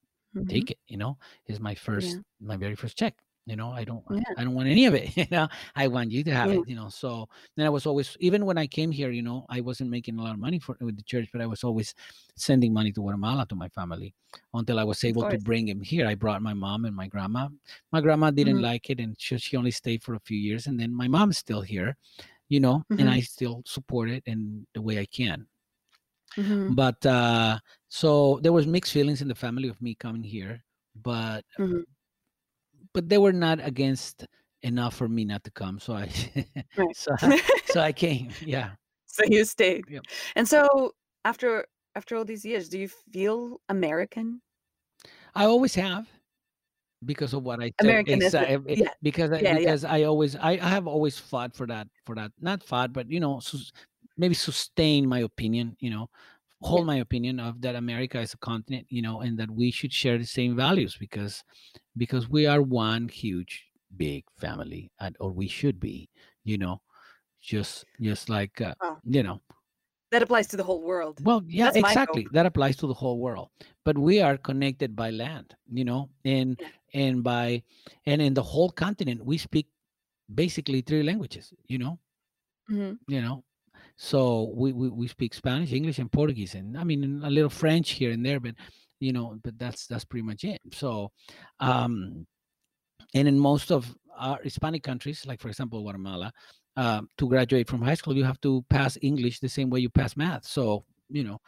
take it, you know, is my first, my very first check, you know, I don't want any of it, you know, I want you to have it, you know. So then I was always, even when I came here, you know, I wasn't making a lot of money with the church, but I was always sending money to Guatemala, to my family, until I was able to bring him here. I brought my mom and my grandma. My grandma didn't like it, and she only stayed for a few years. And then my mom's still here, you know, and I still support it in the way I can. But so there was mixed feelings in the family of me coming here, but they were not against enough for me not to come. So I so I came. Yeah. So you stayed. Yeah. And so after all these years, do you feel American? I always have, because of what I said. Because I always I have always fought for that, not fought, but you know, maybe sustain my opinion, you know, hold my opinion of that America is a continent, you know, and that we should share the same values because we are one huge, big family, or we should be, you know, just like, you know. That applies to the whole world. Well, yeah, that's exactly. That applies to the whole world. But we are connected by land, you know, and in the whole continent, we speak basically 3 languages, you know, you know. So we speak Spanish, English, and Portuguese, and I mean a little French here and there, but you know, but that's pretty much it. So, and in most of our Hispanic countries, like for example Guatemala, to graduate from high school you have to pass English the same way you pass math. So you know,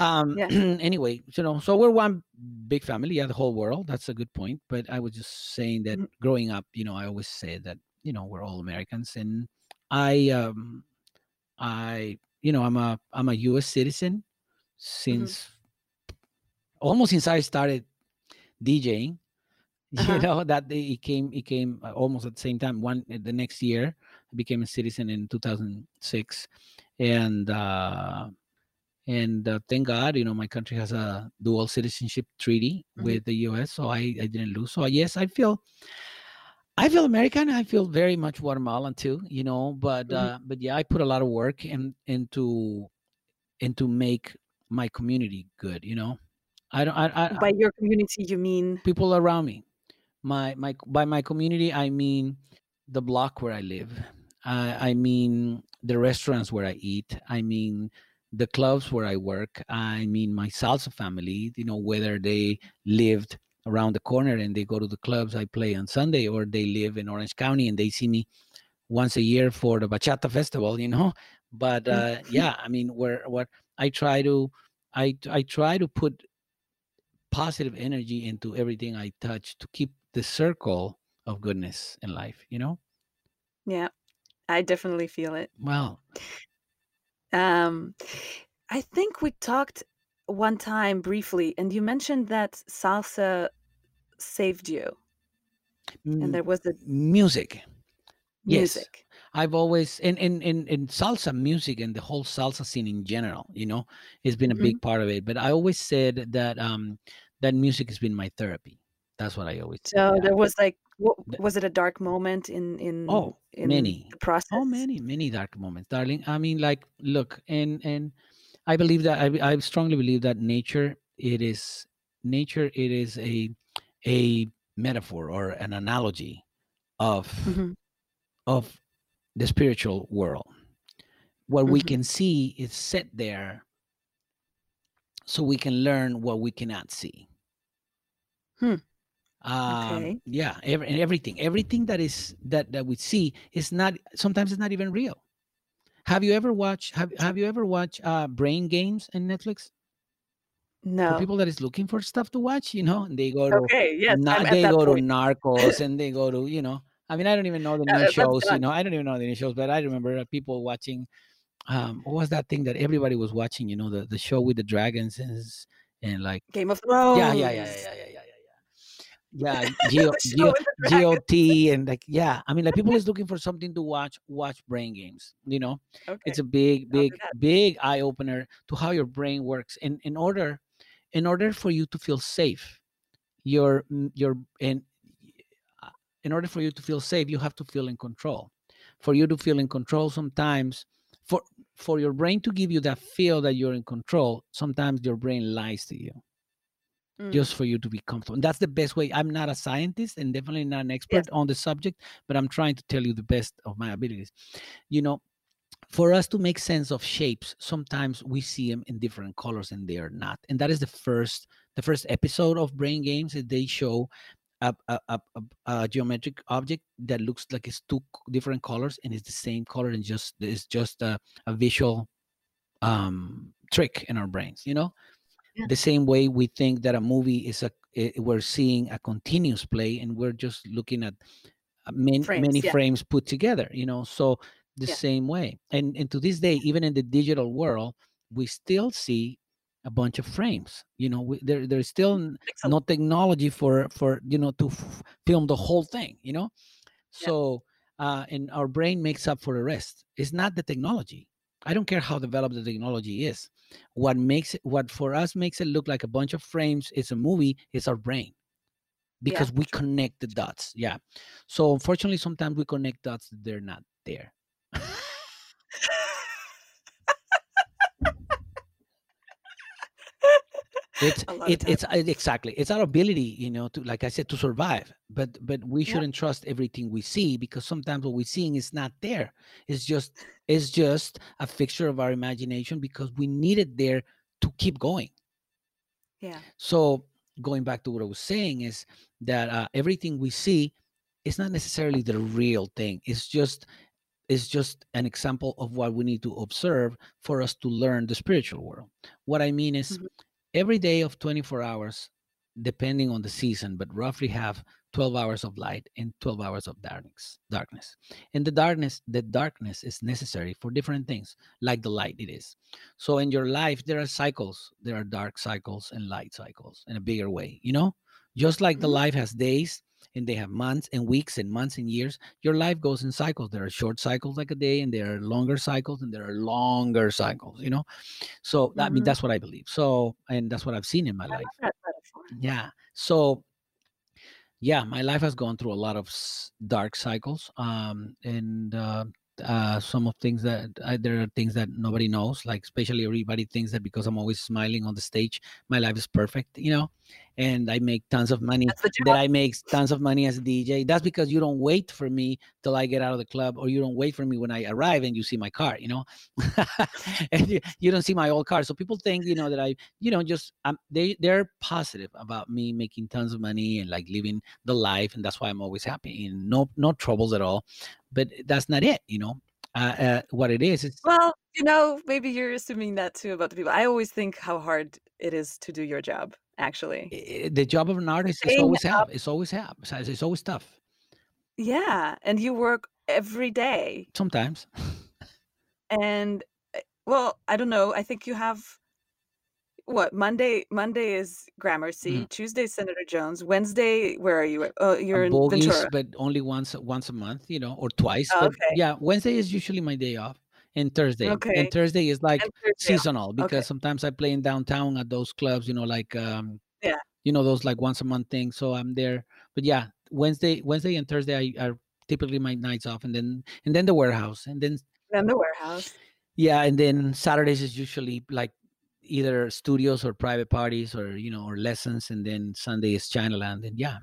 anyway, you know, so we're one big family. Yeah, the whole world. That's a good point. But I was just saying that growing up, you know, I always said that you know we're all Americans, and I, you know, I'm a U.S. citizen since almost since I started DJing, you know, that it came almost at the same time. The next year I became a citizen in 2006, and thank God, you know, my country has a dual citizenship treaty with the U.S., so I didn't lose. So yes, I feel American. I feel very much Guatemalan too, you know, but yeah, I put a lot of work into make my community good, you know. By your community, you mean people around me. By my community, I mean the block where I live. I mean the restaurants where I eat. I mean the clubs where I work. I mean my salsa family, you know, whether they lived around the corner and they go to the clubs I play on Sunday, or they live in Orange County and they see me once a year for the Bachata Festival, you know. But yeah, I mean, what I try to put positive energy into everything I touch to keep the circle of goodness in life, you know. Yeah, I definitely feel it. Well, I think we talked one time briefly, and you mentioned that salsa saved you, and there was the music. Yes, I've always in salsa music and the whole salsa scene in general, you know, it's been a big part of it. But I always said that that music has been my therapy, That's what I always say. So yeah. There was like, was it a dark moment in many the process? Oh, many dark moments, darling. I mean, like, look, and I believe that I strongly believe that nature is a metaphor or an analogy of the spiritual world. What we can see is set there so we can learn what we cannot see. Okay. Yeah. Everything that is that we see is not, sometimes it's not even real. Have you ever watched brain games on Netflix? No. For people that is looking for stuff to watch, and they go to Narcos and they go to, I mean, I don't even know the new shows, I don't even know the new shows, but I remember people watching, what was that thing that everybody was watching, the show with the dragons and like Game of Thrones. Yeah. GOT and like, yeah. I mean, like, people is looking for something to watch brain games, Okay. It's a big eye opener to how your brain works. And in order for you to feel safe, in order for you to feel safe, you have to feel in control. For you to feel in control, sometimes for your brain to give you that feel that you're in control, sometimes your brain lies to you. Just for you to be comfortable. And that's the best way. I'm not a scientist and definitely not an expert on the subject, but I'm trying to tell you the best of my abilities. For us to make sense of shapes, sometimes we see them in different colors and they are not. And that is the first episode of Brain Games. They show a geometric object that looks like it's two different colors and it's the same color, and it's just a visual trick in our brains, The same way we think that a movie is we're seeing a continuous play and we're just looking at many frames put together, so the same way. And to this day, even in the digital world, we still see a bunch of frames, there's still no technology for film the whole thing, So, and our brain makes up for the rest. It's not the technology. I don't care how developed the technology is. What for us makes it look like a bunch of frames is a movie, is our brain, because we connect the dots. Yeah. So unfortunately, sometimes we connect dots that they're not there. It's exactly, it's our ability, to, like I said, to survive, but we shouldn't trust everything we see, because sometimes what we're seeing is not there. It's just a fixture of our imagination, because we need it there to keep going. Yeah. So going back to what I was saying is that everything we see is not necessarily the real thing. It's just an example of what we need to observe for us to learn the spiritual world. What I mean is, every day of 24 hours, depending on the season, but roughly have 12 hours of light and 12 hours of darkness. And the darkness is necessary for different things, like the light it is. So in your life, there are cycles. There are dark cycles and light cycles in a bigger way, Just like the life has days and they have months and weeks and months and years, your life goes in cycles. There are short cycles like a day, and there are longer cycles, and there are longer cycles, So I mean, that's what I believe. So, and that's what I've seen in my life. Yeah. So yeah, my life has gone through a lot of dark cycles. Some of things that there are things that nobody knows, like especially everybody thinks that because I'm always smiling on the stage, my life is perfect, and I make tons of money. That I make tons of money as a DJ. That's because you don't wait for me till I get out of the club, or you don't wait for me when I arrive and you see my car, and you don't see my old car. So people think, that I, just they're positive about me making tons of money and like living the life, and that's why I'm always happy and no troubles at all. But that's not it, what it is. Well, maybe you're assuming that too about the people. I always think how hard it is to do your job, actually. The job of an artist is always hard. It's always tough. Yeah. And you work every day. Sometimes. And, well, I don't know. I think you have, what, Monday is Gramercy. Tuesday, Senator Jones. Wednesday, where are you? You're in Ventura. But only once a month, or twice. Oh, okay. But yeah, Wednesday is usually my day off, and Thursday. Okay. And Thursday is like seasonal, because sometimes I play in downtown at those clubs, like you know, those like once a month things. So I'm there. But yeah, Wednesday and Thursday are typically my nights off, and then the warehouse, and then the warehouse. Yeah, and then Saturdays is usually like either studios or private parties or, you know, or lessons, and then Sunday is Chinaland, and yeah.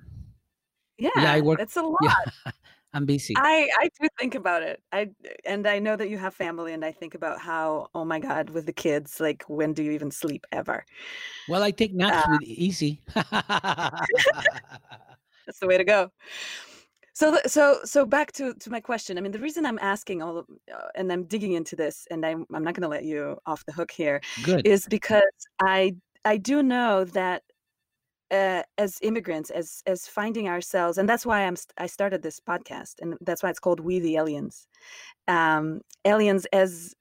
Yeah, I work. That's a lot. Yeah. I'm busy. I do think about it. I know that you have family, and I think about how, oh my God, with the kids, like, when do you even sleep ever? Well, I take naps with Easy. That's the way to go. So back to my question. I mean, the reason I'm asking all of, and I'm digging into this, and I'm not going to let you off the hook here. Good. Is because I do know that as immigrants, as finding ourselves, and that's why I started this podcast, and that's why it's called We the Aliens. Aliens as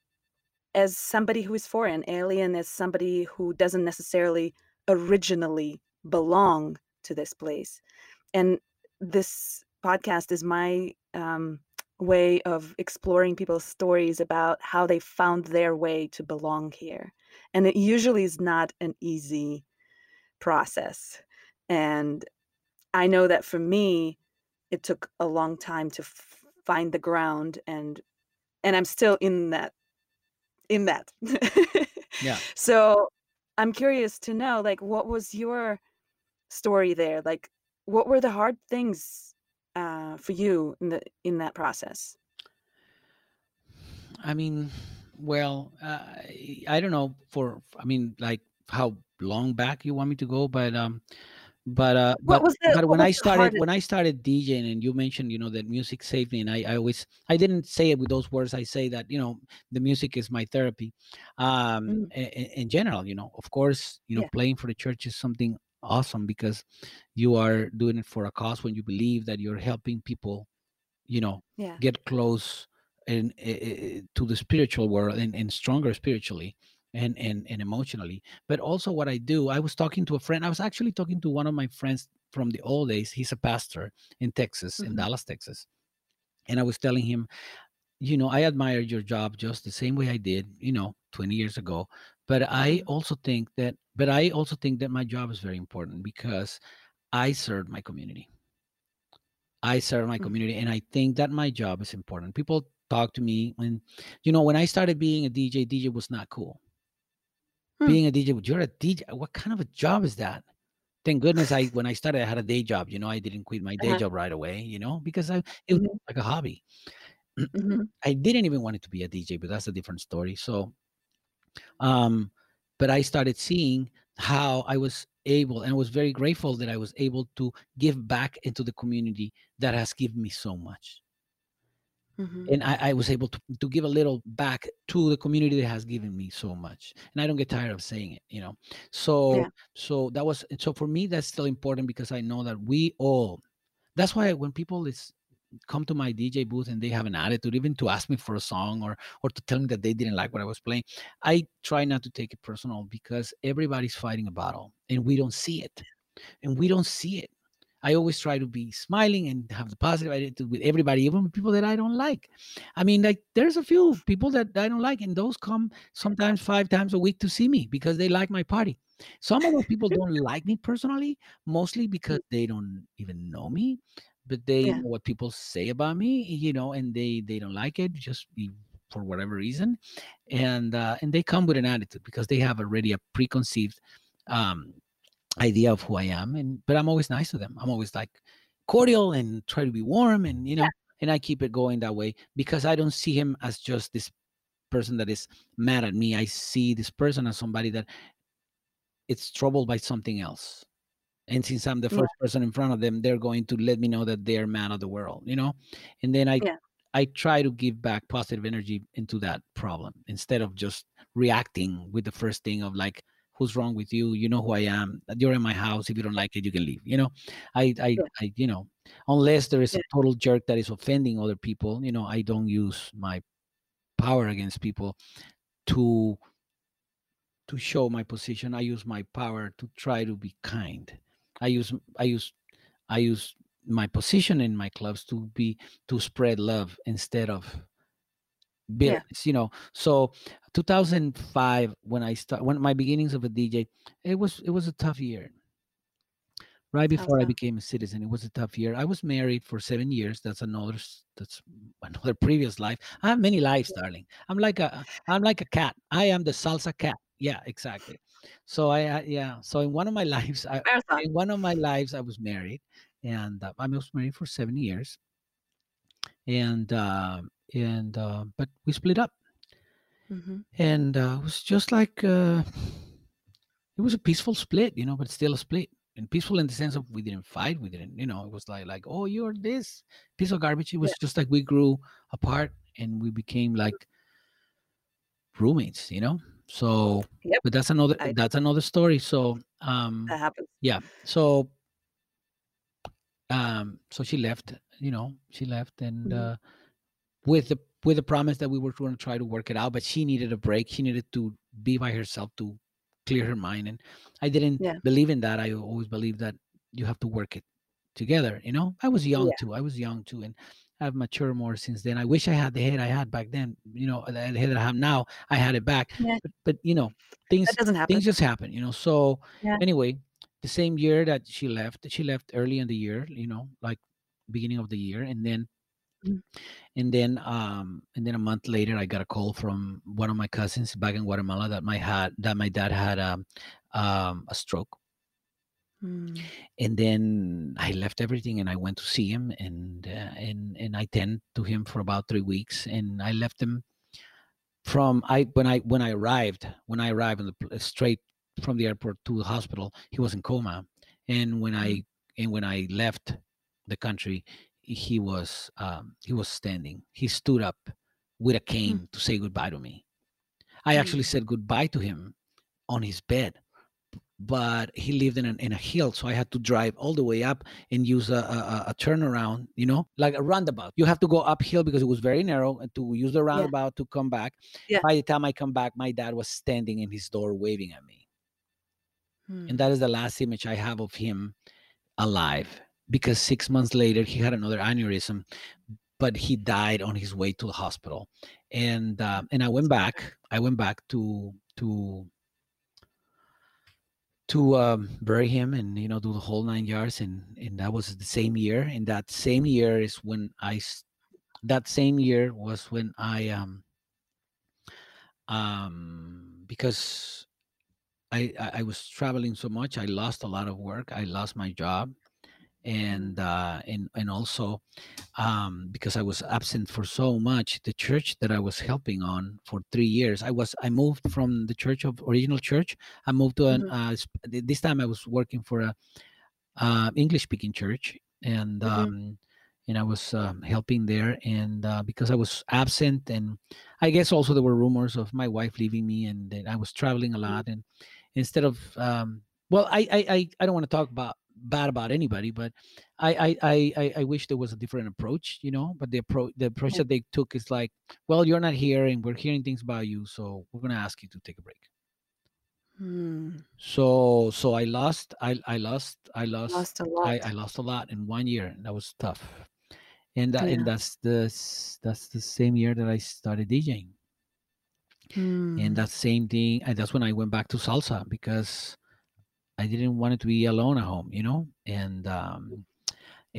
somebody who is foreign, alien as somebody who doesn't necessarily originally belong to this place. And this podcast is my way of exploring people's stories about how they found their way to belong here. And it usually is not an easy process. And I know that for me, it took a long time to find the ground, and I'm still in that. Yeah. So I'm curious to know, like, what was your story there? Like, what were the hard things for you in that process? I mean, well, I don't know like how long back you want me to go, but when I started DJing, and you mentioned, you know, that music saved me, and I didn't say it with those words. I say that, you know, the music is my therapy, in general, you know, of course, you know, yeah. Playing for the church is something awesome, because you are doing it for a cause when you believe that you're helping people, you know, yeah. Get close and to the spiritual world and stronger spiritually. And emotionally, but also what I do, I was actually talking to one of my friends from the old days. He's a pastor in Texas, in Dallas, Texas. And I was telling him, you know, I admire your job just the same way I did, you know, 20 years ago. But I also think that my job is very important, because I serve my community. And I think that my job is important. People talk to me, and, you know, when I started being a DJ was not cool. Being a DJ, you're a DJ. What kind of a job is that? Thank goodness when I started, I had a day job. You know, I didn't quit my day job right away. You know, because it was like a hobby. I didn't even want it to be a DJ, but that's a different story. So, but I started seeing how I was able, and I was very grateful that I was able to give back into the community that has given me so much. And I was able to give a little back to the community that has given me so much. And I don't get tired of saying it, you know. So, yeah. So for me, that's still important, because I know that that's why when people come to my DJ booth and they have an attitude, even to ask me for a song or to tell me that they didn't like what I was playing, I try not to take it personal, because everybody's fighting a battle and we don't see it. I always try to be smiling and have the positive attitude with everybody, even people that I don't like. I mean, like, there's a few people that I don't like, and those come sometimes 5 times a week to see me because they like my party. Some of those people don't like me personally, mostly because they don't even know me, but they know what people say about me, you know, and they don't like it just for whatever reason. And they come with an attitude because they have already a preconceived idea of who I am, but I'm always nice to them. I'm always like cordial and try to be warm, and, you know, and I keep it going that way, because I don't see him as just this person that is mad at me. I see this person as somebody that it's troubled by something else. And since I'm the first person in front of them, they're going to let me know that they're man of the world, you know? And then I try to give back positive energy into that problem, instead of just reacting with the first thing of like, who's wrong with you? You know who I am. You're in my house. If you don't like it, you can leave. You know, I you know, unless there is a total jerk that is offending other people, you know, I don't use my power against people to show my position. I use my power to try to be kind. I use my position in my clubs to spread love instead of business, you know. So 2005, when my beginnings of a DJ, it was a tough year. right before I became a citizen. It was a tough year. I was married for 7 years. That's another previous life. I have many lives, darling. I'm like a cat. I am the salsa cat. Yeah, exactly. So So in one of my lives, I was married, and I was married for 7 years, and but we split up, and it was just like it was a peaceful split, but still a split. And peaceful in the sense of we didn't fight, we didn't, it was like, oh, you're this piece of garbage. It was just like we grew apart and we became like roommates, So, but that's another story. So, that happens. Yeah. So, so she left, and with the promise that we were going to try to work it out, but she needed a break. She needed to be by herself to clear her mind, and I didn't believe in that. I always believed that you have to work it together, I was young too. And I've matured more since then. I wish I had the head I had back then, the head that I have now. I had it back, but things just happen, so anyway, the same year that she left early in the year, like beginning of the year, and then a month later, I got a call from one of my cousins back in Guatemala that my dad had a stroke. And then I left everything and I went to see him, and I tended to him for about 3 weeks. And I left him when I arrived on the straight from the airport to the hospital, he was in coma, and when I left the country, he was standing. He stood up with a cane to say goodbye to me. I actually said goodbye to him on his bed, but he lived in a hill, so I had to drive all the way up and use a turnaround, like a roundabout. You have to go uphill because it was very narrow, and to use the roundabout to come back. Yeah. By the time I come back, my dad was standing in his door waving at me. And that is the last image I have of him alive. Because 6 months later, he had another aneurysm, but he died on his way to the hospital. And I went back to bury him and, do the whole 9 yards. And that was the same year. And that same year was when I, because I was traveling so much, I lost a lot of work. I lost my job. And also, because I was absent for so much, the church that I was helping on for 3 years, I moved from the original church. I moved to this time I was working for a English speaking church, and I was helping there. And because I was absent, and I guess also there were rumors of my wife leaving me, and then I was traveling a lot. And instead of I don't want to talk bad about anybody, but I wish there was a different approach, but the approach that they took is like, well, you're not here and we're hearing things about you, so we're gonna ask you to take a break. So I lost a lot in 1 year, and that was tough. And that's the same year that I started DJing. And that same thing, and that's when I went back to salsa, because I didn't want it to be alone at home,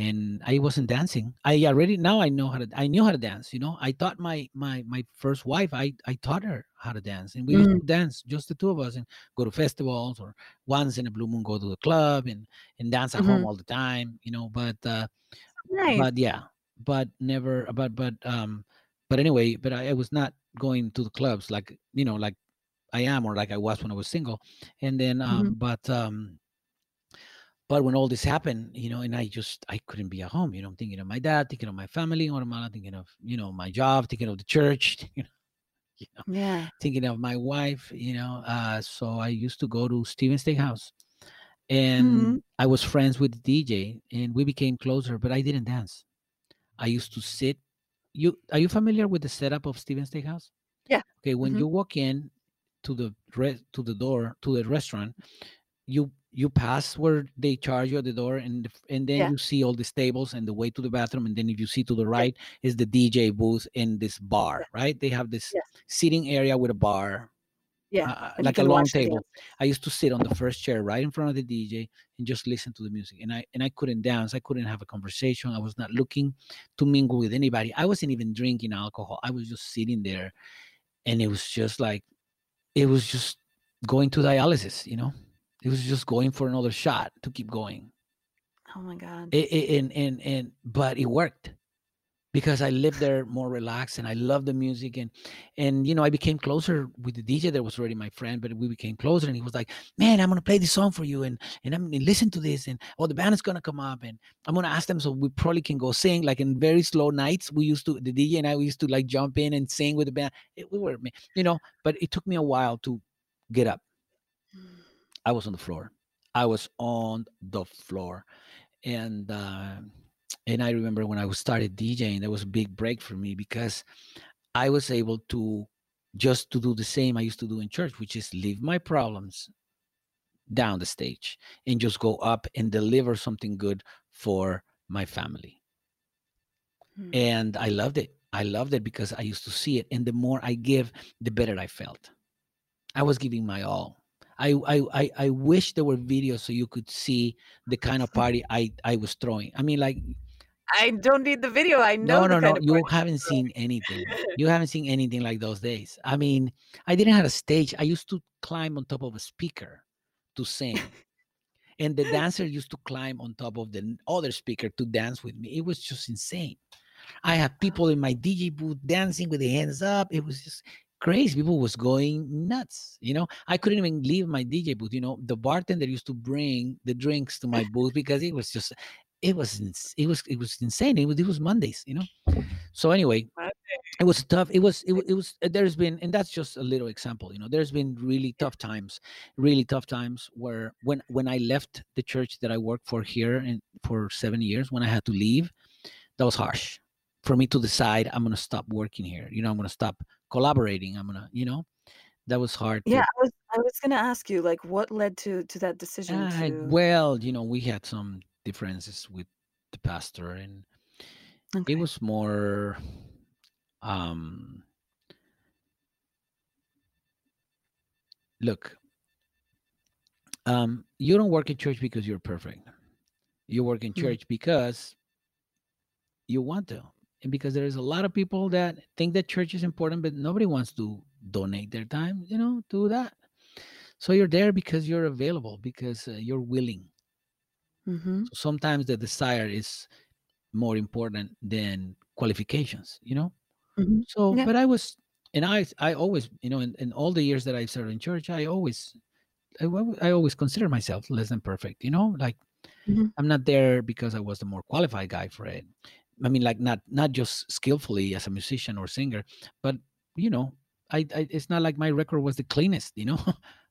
and I wasn't dancing. I knew how to dance, I taught my first wife, I taught her how to dance, and we used to dance, just the two of us, and go to festivals, or once in a blue moon, go to the club and dance at home all the time, but I was not going to the clubs like I am, or like I was when I was single. And then but when all this happened, and I couldn't be at home, I'm thinking of my dad, thinking of my family in Guatemala, thinking of my job, thinking of the church, thinking of my wife, so I used to go to Stephen State House, and I was friends with the DJ, and we became closer, but I didn't dance. I used to sit. Are you familiar with the setup of Stephen State House? Yeah. Okay, when you walk in to the restaurant, you pass where they charge you at the door, and then you see all these tables and the way to the bathroom, and then if you see to the right is the DJ booth in this bar, right? They have this seating area with a bar, Yeah. Like a long table. I used to sit on the first chair right in front of the DJ and just listen to the music. And I couldn't dance. I couldn't have a conversation. I was not looking to mingle with anybody. I wasn't even drinking alcohol. I was just sitting there. And it was just like, it was just going to dialysis, you know? It was just going for another shot to keep going. Oh my God. But it worked. Because I lived there more relaxed and I loved the music. And you know, I became closer with the DJ that was already my friend, but we became closer and he was like, man, I'm going to play this song for you. And I'm going to listen to this. And oh, the band is going to come up and I'm going to ask them. So we probably can go sing. Like in very slow nights, we used to, the DJ and I, we used to like jump in and sing with the band. We were, you know, but it took me a while to get up. I was on the floor. I was on the floor. And I remember when I started DJing, that was a big break for me because I was able to just to do the same I used to do in church, which is leave my problems down the stage and just go up and deliver something good for my family. And I loved it. I loved it because I used to see it. And the more I give, the better I felt. I was giving my all. I wish there were videos so you could see the kind of party I was throwing. I mean, like, I don't need the video. I know. No. You haven't seen anything. You haven't seen anything like those days. I mean, I didn't have a stage. I used to climb on top of a speaker to sing. And the dancer used to climb on top of the other speaker to dance with me. It was just insane. I had people in my DJ booth dancing with their hands up. It was just crazy. People was going nuts, you know. I couldn't even leave my DJ booth, you know. The bartender used to bring the drinks to my booth because it was just, it was insane. It was Mondays, you know. So anyway, it was tough. It was. There's been, and that's just a little example, you know. There's been really tough times where when I left the church that I worked for here and for 7 years, when I had to leave, that was harsh for me to decide I'm gonna stop working here. You know, I'm gonna stop collaborating. I'm gonna, you know, that was hard. Yeah, I was gonna ask you, like, what led to that decision? Well, you know, we had some differences with the pastor, and it was more, you don't work in church because you're perfect. You work in church because you want to. And because there is a lot of people that think that church is important, but nobody wants to donate their time, you know, to that. So you're there because you're available, because you're willing. So sometimes the desire is more important than qualifications, you know. So, yeah. But I always, you know, in all the years that I've served in church, I always consider myself less than perfect, you know, like I'm not there because I was the more qualified guy for it. I mean, like not just skillfully as a musician or singer, but you know, I it's not like my record was the cleanest, you know,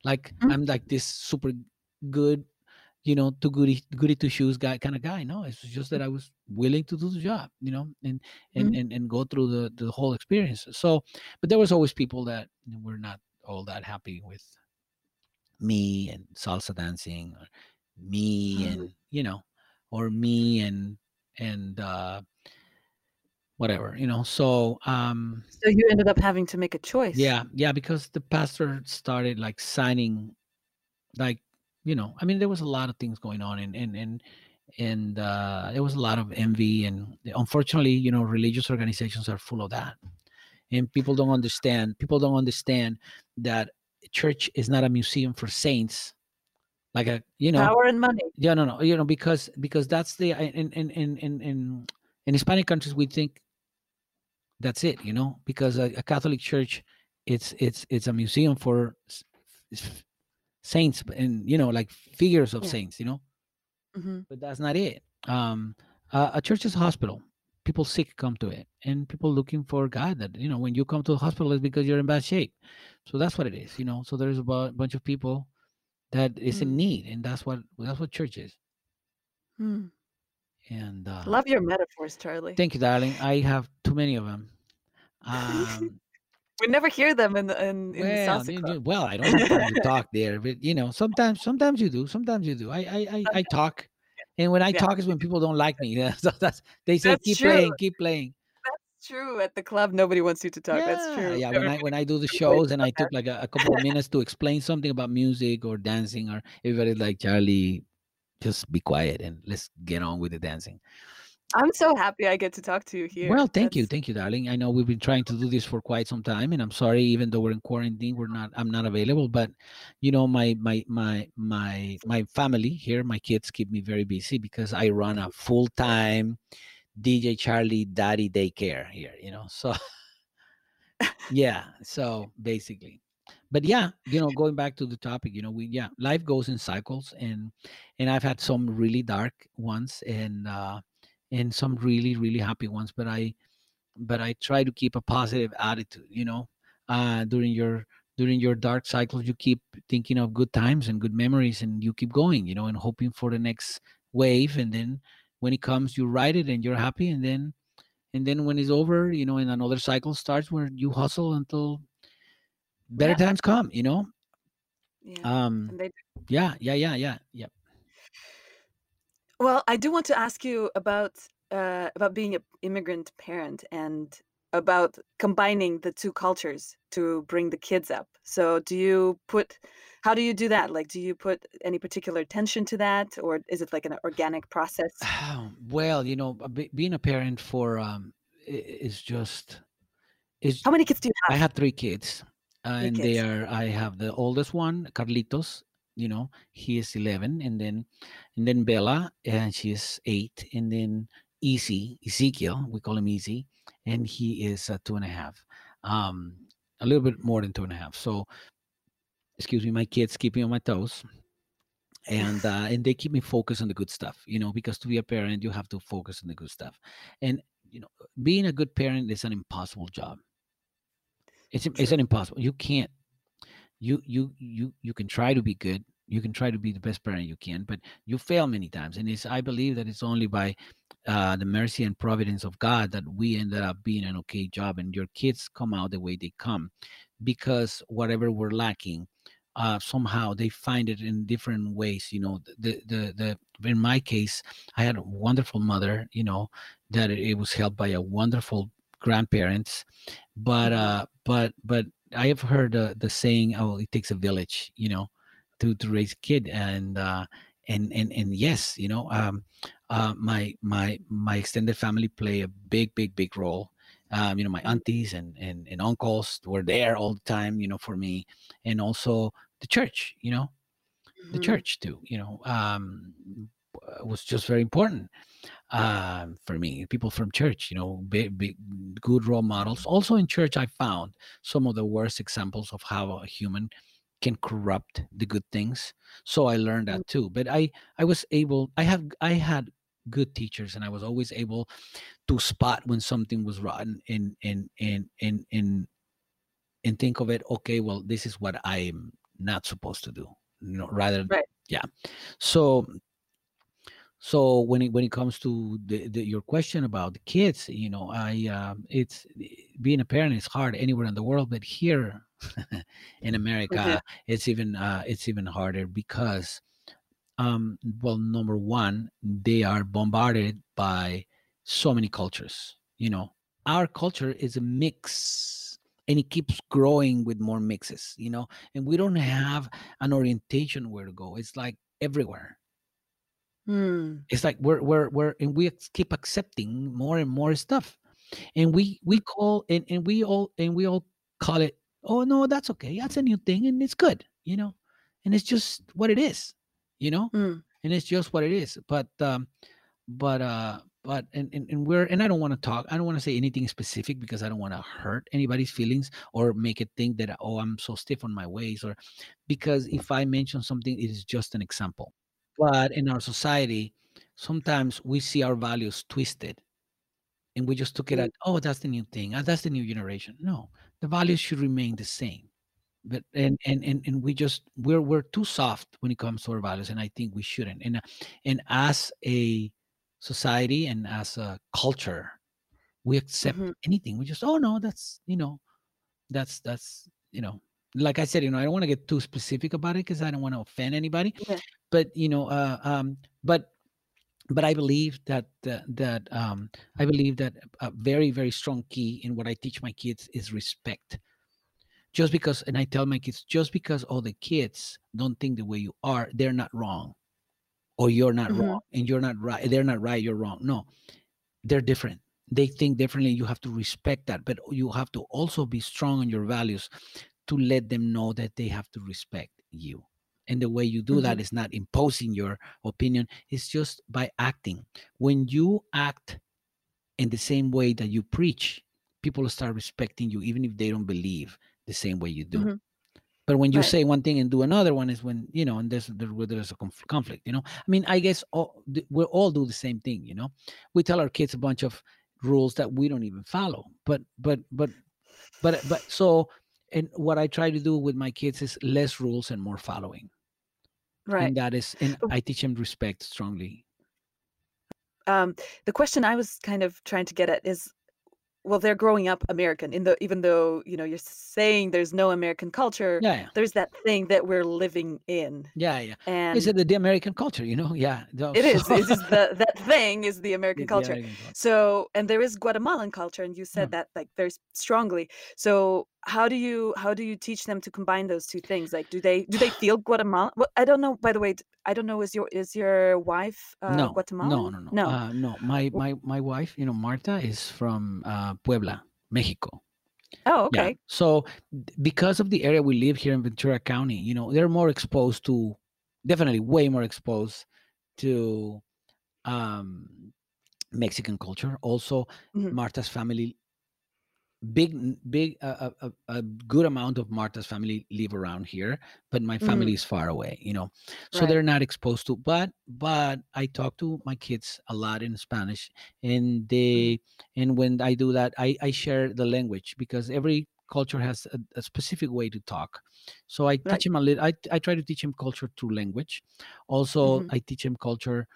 like I'm like this super good, you know, too goody two shoes guy kind of guy. No, it's just that I was willing to do the job, you know, and go through the whole experience. So, but there was always people that were not all that happy with me and salsa dancing, or me and, you know, or me and whatever, you know. So so you ended up having to make a choice. Yeah because the pastor started like signing, like, you know, I mean, there was a lot of things going on and there was a lot of envy, and unfortunately, you know, religious organizations are full of that, and people don't understand that church is not a museum for saints. Like a, you know, power and money. Yeah, no, you know, because that's the in Hispanic countries we think that's it, you know, because a Catholic church, it's a museum for saints and, you know, like figures of saints, you know, but that's not it. A church is a hospital. People sick come to it, and people looking for God. That, you know, when you come to the hospital, it's because you're in bad shape. So that's what it is, you know. So there's a bunch of people that is in need, and that's what church is. And love your metaphors, Charlie. Thank you, darling. I have too many of them. We never hear them in the salsa club. Well, I don't have time to talk there, but you know, sometimes you do. Sometimes you do. I talk, and when I talk is when people don't like me. So that's keep playing. true. At the club, nobody wants you to talk. Yeah, that's true. Yeah, when I do the shows and I took like a couple of minutes to explain something about music or dancing, or everybody's like, Charlie, just be quiet and let's get on with the dancing. I'm so happy I get to talk to you here. Well, thank you, darling. I know we've been trying to do this for quite some time, and I'm sorry, even though we're in quarantine, I'm not available. But you know, my family here, my kids keep me very busy because I run a full-time DJ Charlie Daddy daycare here. You know, so yeah. So basically. But yeah, you know, going back to the topic, you know, life goes in cycles, and I've had some really dark ones and some really, really happy ones. But I try to keep a positive attitude, you know. During your dark cycles, you keep thinking of good times and good memories, and you keep going, you know, and hoping for the next wave. And then when it comes, you ride it and you're happy. And then when it's over, you know, and another cycle starts where you hustle until better times come, you know. Yeah. Yeah. Well, I do want to ask you about being an immigrant parent and about combining the two cultures to bring the kids up. So how do you do that? Like, do you put any particular attention to that, or is it like an organic process? Well, you know, being a parent How many kids do you have? I have 3 kids. I have the oldest one, Carlitos, you know, he is 11, and then Bella, and she is 8, and then Easy, Ezekiel, we call him Easy, and he is 2.5, a little bit more than 2.5. So, excuse me, my kids keep me on my toes, and they keep me focused on the good stuff, you know, because to be a parent, you have to focus on the good stuff. And, you know, being a good parent is an impossible job. It's an impossible. You can't. You can try to be good. You can try to be the best parent you can, but you fail many times. And I believe that it's only by the mercy and providence of God that we ended up being an okay job, and your kids come out the way they come, because whatever we're lacking, somehow they find it in different ways. You know, in my case, I had a wonderful mother. You know, that it was helped by a wonderful grandparents, but I have heard the saying, "Oh, it takes a village," you know, to raise a kid, and yes, you know, my extended family play a big role. You know, my aunties and uncles were there all the time, you know, for me, and also the church, you know, the church too, you know, was just very important for me. People from church, you know, big good role models. Also in church, I found some of the worst examples of how a human can corrupt the good things. So I learned that too. But I had good teachers, and I was always able to spot when something was rotten and think of it. Okay, well, this is what I'm not supposed to do. You know, rather, right. Yeah. So when it comes to your question about the kids, you know, it's being a parent is hard anywhere in the world, but here in America, it's even harder because, well, number one, they are bombarded by so many cultures. You know, our culture is a mix, and it keeps growing with more mixes. You know, and we don't have an orientation where to go. It's like everywhere. It's like we keep accepting more and more stuff, and we all call it, oh no, that's okay, that's a new thing, and it's good, you know, and it's just what it is, you know, and it's just what it is. But I don't want to say anything specific because I don't want to hurt anybody's feelings or make it think that, oh, I'm so stiff on my ways, or because if I mention something, it is just an example. But in our society, sometimes we see our values twisted, and we just took it at, oh, that's the new thing, that's the new generation. No, the values should remain the same. But and we're too soft when it comes to our values, and I think we shouldn't. And as a society and as a culture, we accept anything. We just, oh no, that's, you know, that's, you know. Like I said, you know, I don't want to get too specific about it because I don't want to offend anybody. Yeah. But, you know, but But I believe that a very, very strong key in what I teach my kids is respect. Just because, and I tell my kids, just because all the kids don't think the way you are, they're not wrong, or you're not wrong, and you're not right. They're not right. You're wrong. No, they're different. They think differently. You have to respect that, but you have to also be strong on your values to let them know that they have to respect you. And the way you do that is not imposing your opinion. It's just by acting. When you act in the same way that you preach, people start respecting you, even if they don't believe the same way you do. But when you say one thing and do another one, is when, you know, and there's a conflict, you know? I mean, I guess we all do the same thing, you know? We tell our kids a bunch of rules that we don't even follow, but so, and what I try to do with my kids is less rules and more following. Right. And that is, and I teach them respect strongly. The question I was kind of trying to get at is, well, they're growing up American, even though, you know, you're saying there's no American culture, there's that thing that we're living in. And is it the American culture, you know? It is that thing is the American culture. So, and there is Guatemalan culture, and you said that like very strongly. So how do you teach them to combine those two things? Like, do they feel Guatemala? Well, I don't know, by the way, I don't know, is your wife Guatemalan? No. No, my wife, you know, Marta, is from Puebla, Mexico. Oh, okay. Yeah. So because of the area we live here in Ventura County, you know, they're more exposed to, definitely way more exposed to Mexican culture. Also, Marta's family, a good amount of Marta's family live around here, but my family is far away, you know, so they're not exposed to, but I talk to my kids a lot in Spanish, and when I do that, I share the language, because every culture has a specific way to talk. So I teach them a little, I try to teach them culture through language. Also, I teach them culture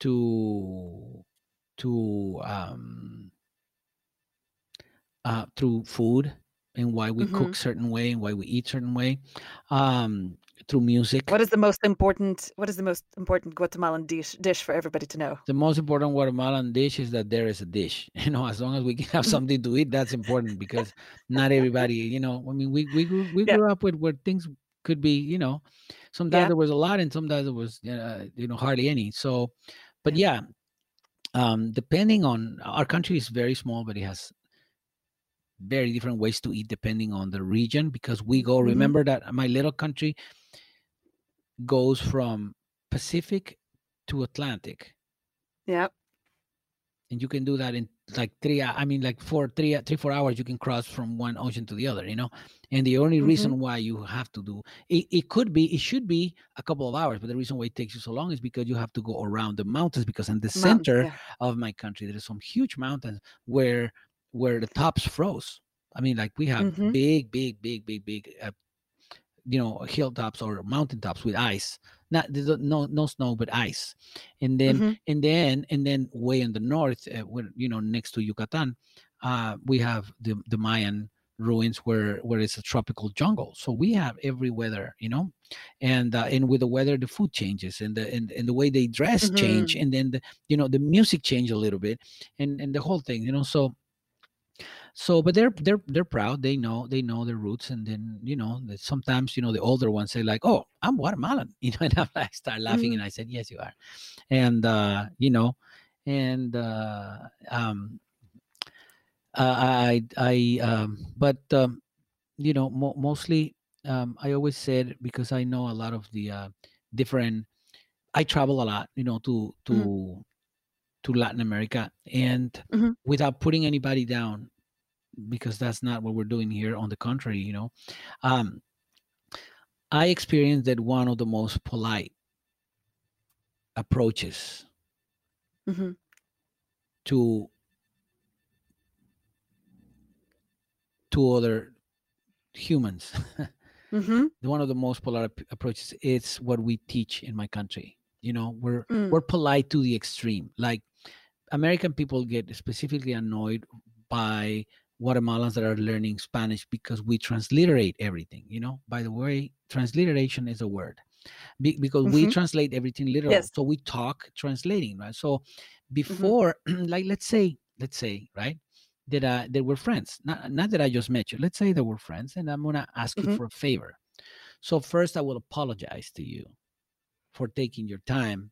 through food, and why we cook certain way and why we eat certain way, through music. What is the most important Guatemalan dish for everybody to know? The most important Guatemalan dish is that there is a dish, you know, as long as we can have something to eat, that's important, because not everybody, you know, I mean, we grew up with where things could be, you know, sometimes there was a lot and sometimes there was, you know, hardly any. So, but depending on, our country is very small, but it has very different ways to eat depending on the region, because we go, remember that my little country goes from Pacific to Atlantic. Yeah. And you can do that in like 3 4 hours. You can cross from one ocean to the other, you know, and the only reason why you have to do it, it should be a couple of hours, but the reason why it takes you so long is because you have to go around the mountains, because in the center of my country, there's some huge mountains where the tops froze. I mean, like we have big, you know, hilltops or mountaintops with ice. No snow, but ice. And then, and then, way in the north, where, you know, next to Yucatan, we have the Mayan ruins where it's a tropical jungle. So we have every weather, you know, and with the weather, the food changes, and the way they dress change, and then the music change a little bit, and the whole thing, you know, so. So, but they're proud. They know their roots, and then, you know, that sometimes, you know, the older ones say like, "Oh, I'm Guatemalan," you know, and I start laughing, and I said, "Yes, you are," and you know, and you know, mostly I always said, because I know a lot of the different. I travel a lot, you know, to Latin America, and without putting anybody down, because that's not what we're doing here. On the contrary, you know, I experienced that one of the most polite approaches to other humans, one of the most polite approaches, it's what we teach in my country. You know, we're polite to the extreme. Like, American people get specifically annoyed by Guatemalans that are learning Spanish, because we transliterate everything, you know. By the way, transliteration is a word. because we translate everything literally. Yes. So we talk translating, right? So before, like, let's say, right, that we're friends. Not that I just met you. Let's say that we're friends, and I'm gonna ask you for a favor. So first, I will apologize to you for taking your time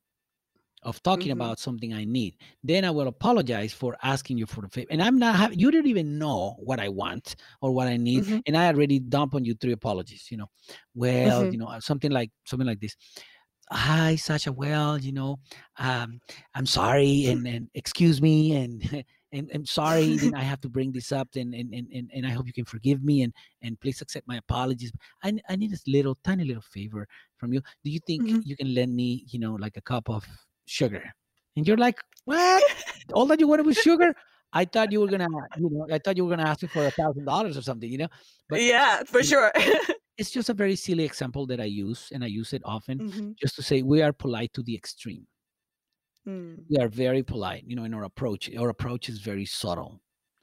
of talking about something I need. Then I will apologize for asking you for a favor. And I'm not having, you don't even know what I want or what I need. And I already dump on you 3 apologies, you know. Well, you know, something like this. Hi, Sasha. Well, you know, I'm sorry and excuse me and I'm sorry that I have to bring this up and I hope you can forgive me and please accept my apologies. I need this little, tiny little favor from you. Do you think you can lend me, you know, like a cup of sugar? And you're like, what? All that you wanted was sugar? I thought you were gonna ask me for $1,000 or something, you know. But yeah, for sure. It's just a very silly example that I use, and I use it often, just to say we are polite to the extreme. We are very polite, you know, in our approach. Our approach is very subtle.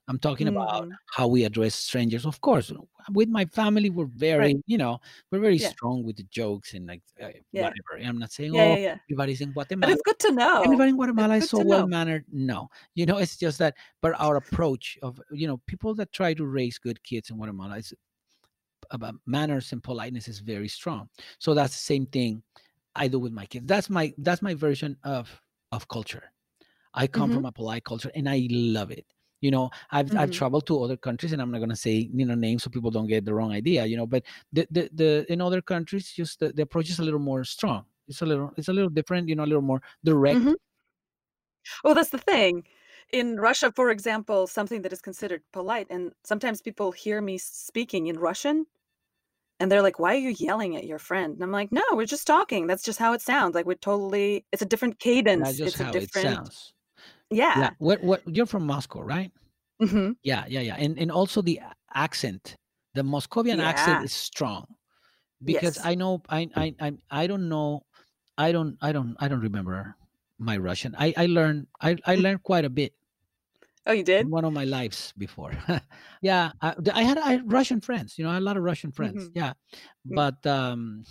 I'm talking about how we address strangers. Of course, with my family, we're very, you know, we're very strong with the jokes and like whatever. I'm not saying, everybody's in Guatemala. But it's good to know. Everybody in Guatemala is so well-mannered. No, you know, it's just that, but our approach of, you know, people that try to raise good kids in Guatemala is about manners and politeness is very strong. So that's the same thing I do with my kids. That's my version of culture. I come from a polite culture and I love it. You know, I've traveled to other countries, and I'm not gonna say, you know, names so people don't get the wrong idea, you know. But the in other countries, just the approach is a little more strong. It's a little different, you know, a little more direct. Well, that's the thing. In Russia, for example, something that is considered polite, and sometimes people hear me speaking in Russian, and they're like, "Why are you yelling at your friend?" And I'm like, "No, we're just talking. That's just how it sounds. Like it's a different cadence. That's just how it sounds." Yeah. What you're from Moscow, right? Yeah. And also the accent, the Moscovian accent is strong, because I know I don't remember my Russian. I learned quite a bit. Oh, you did? In one of my lives before. Yeah, I had Russian friends. You know, I had a lot of Russian friends. Yeah, but. And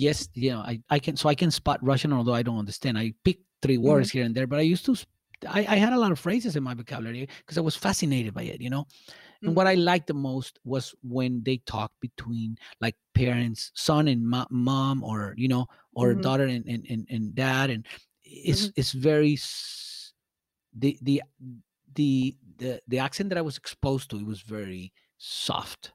yes, you know, I can spot Russian, although I don't understand. I pick 3 words here and there, but I had a lot of phrases in my vocabulary because I was fascinated by it, you know. And what I liked the most was when they talked between like parents, son and mom, or, you know, or daughter and dad. And it's very, the accent that I was exposed to, it was very soft.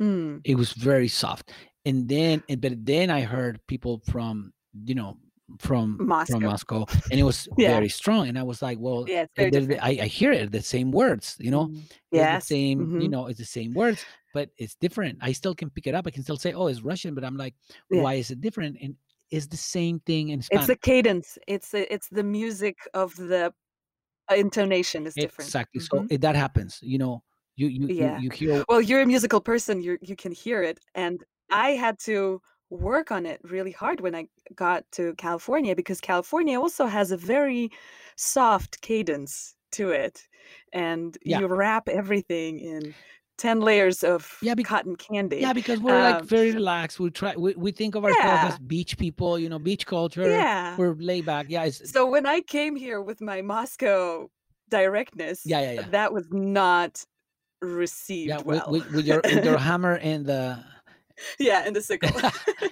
It was very soft. But then I heard people from, you know, from Moscow, and it was very strong. And I was like, well, yeah, I hear it, the same words, you know, it's the same, you know, it's the same words, but it's different. I still can pick it up. I can still say, oh, it's Russian, but I'm like, why is it different? And it's the same thing in Spanish. It's the cadence. It's the music of the intonation is different. Exactly. So that happens, you know, you hear. Well, you're a musical person. You can hear it. And I had to work on it really hard when I got to California, because California also has a very soft cadence to it. And you wrap everything in 10 layers of cotton candy. Yeah, because we're like very relaxed. We think of ourselves as beach people, you know, beach culture. Yeah. We're laid back. Yeah. So when I came here with my Moscow directness, that was not received well. With your hammer and the... Yeah, in the sickle.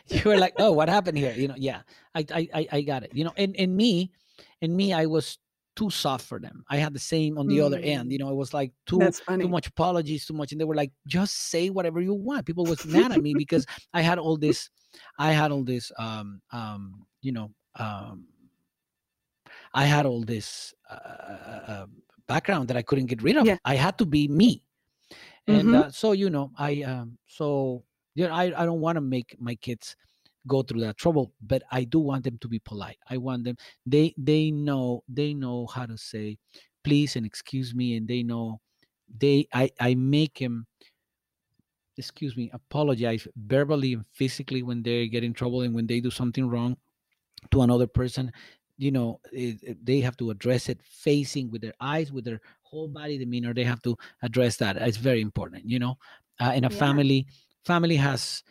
You were like, oh, what happened here? You know, yeah, I got it. You know, and me, I was too soft for them. I had the same on the other end. You know, it was like too much apologies, too much. And they were like, just say whatever you want. People was mad at me because I had all this background that I couldn't get rid of. Yeah. I had to be me. And so, you know, you know, I don't want to make my kids go through that trouble, but I do want them to be polite. I want them, they know how to say please and excuse me, and I make them, excuse me, apologize verbally and physically when they get in trouble and when they do something wrong to another person. You know, they have to address it facing with their eyes, with their whole body demeanor. They have to address that. It's very important, you know, in a family. Family has,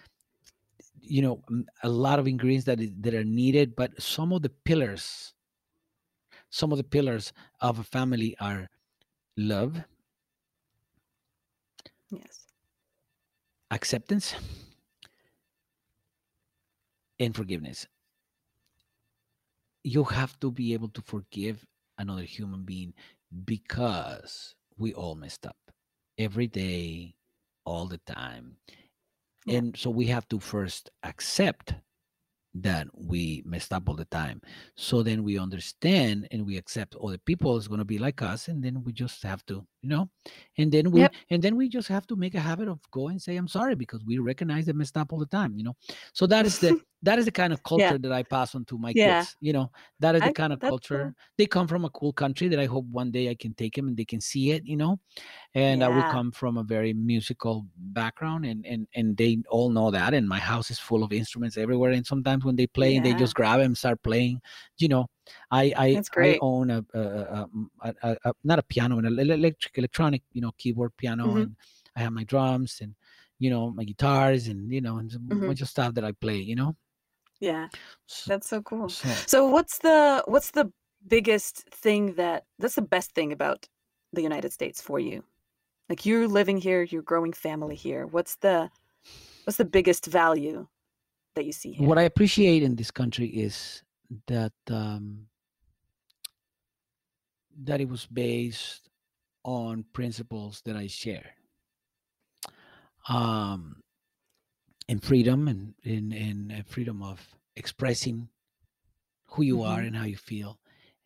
you know, a lot of ingredients that are needed, but some of the pillars of a family are love, yes, acceptance, and forgiveness. You have to be able to forgive another human being, because we all messed up every day, all the time. Yeah. And so we have to first accept that we messed up all the time. So then we understand and we accept other people is going to be like us. And then we just have to, you know, and then we just have to make a habit of go and say, I'm sorry, because we recognize they messed up all the time, you know? So that is the, kind of culture that I pass on to my kids, you know, that is the kind of culture. Cool. They come from a cool country that I hope one day I can take them and they can see it, you know, and I will come from a very musical background, and they all know that. And my house is full of instruments everywhere. And sometimes when they play, and they just grab them and start playing, you know. I own a not a piano, an electronic, you know, keyboard piano, and I have my drums and, you know, my guitars and, you know, and a bunch of stuff that I play, you know. Yeah, that's so cool. So what's the biggest thing that's the best thing about the United States for you? Like, you're living here, you're growing family here. What's the biggest value that you see here? What I appreciate in this country is that that it was based on principles that I share, and freedom, and in freedom of expressing who you are and how you feel,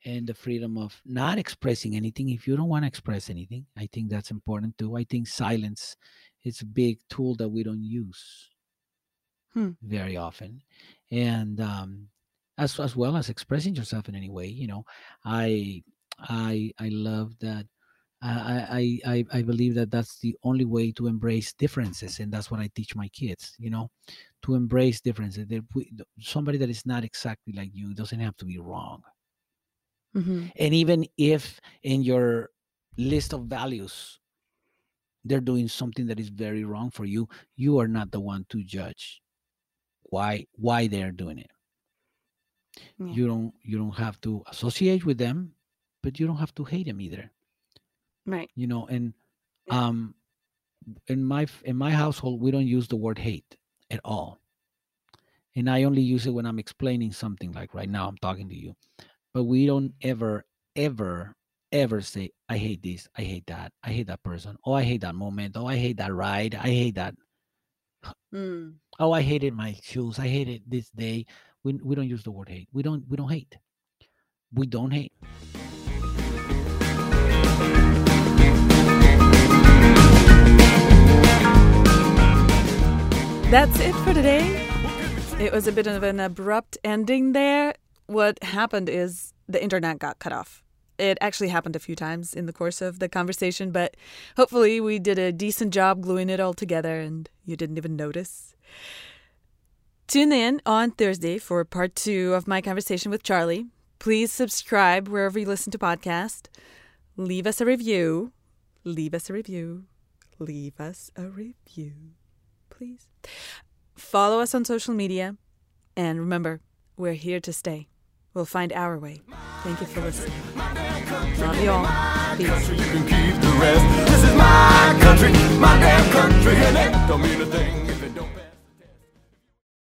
and the freedom of not expressing anything if you don't want to express anything. I think that's important too. I think silence is a big tool that we don't use very often, and as well as expressing yourself in any way, you know. I love that. I believe that that's the only way to embrace differences, and that's what I teach my kids, you know, to embrace differences. Somebody that is not exactly like you doesn't have to be wrong. And even if in your list of values they're doing something that is very wrong for you, you are not the one to judge why they're doing it. Yeah. You don't have to associate with them, but you don't have to hate them either, right? You know, and in my household, we don't use the word hate at all, and I only use it when I'm explaining something, like right now I'm talking to you, but we don't ever say I hate this, I hate that, I hate that person, oh, I hate that moment, oh, I hate that ride, I hate that, oh, I hated my shoes, I hated this day. We don't use the word hate. We don't hate. We don't hate. That's it for today. It was a bit of an abrupt ending there. What happened is the internet got cut off. It actually happened a few times in the course of the conversation, but hopefully we did a decent job gluing it all together and you didn't even notice. Tune in on Thursday for part 2 of my conversation with Charlie. Please subscribe wherever you listen to podcasts. Leave us a review. Leave us a review. Leave us a review, please. Follow us on social media. And remember, we're here to stay. We'll find our way. Thank you for listening. Love you all. Peace. You can keep the rest. This is my country, my damn country, and it don't mean a thing.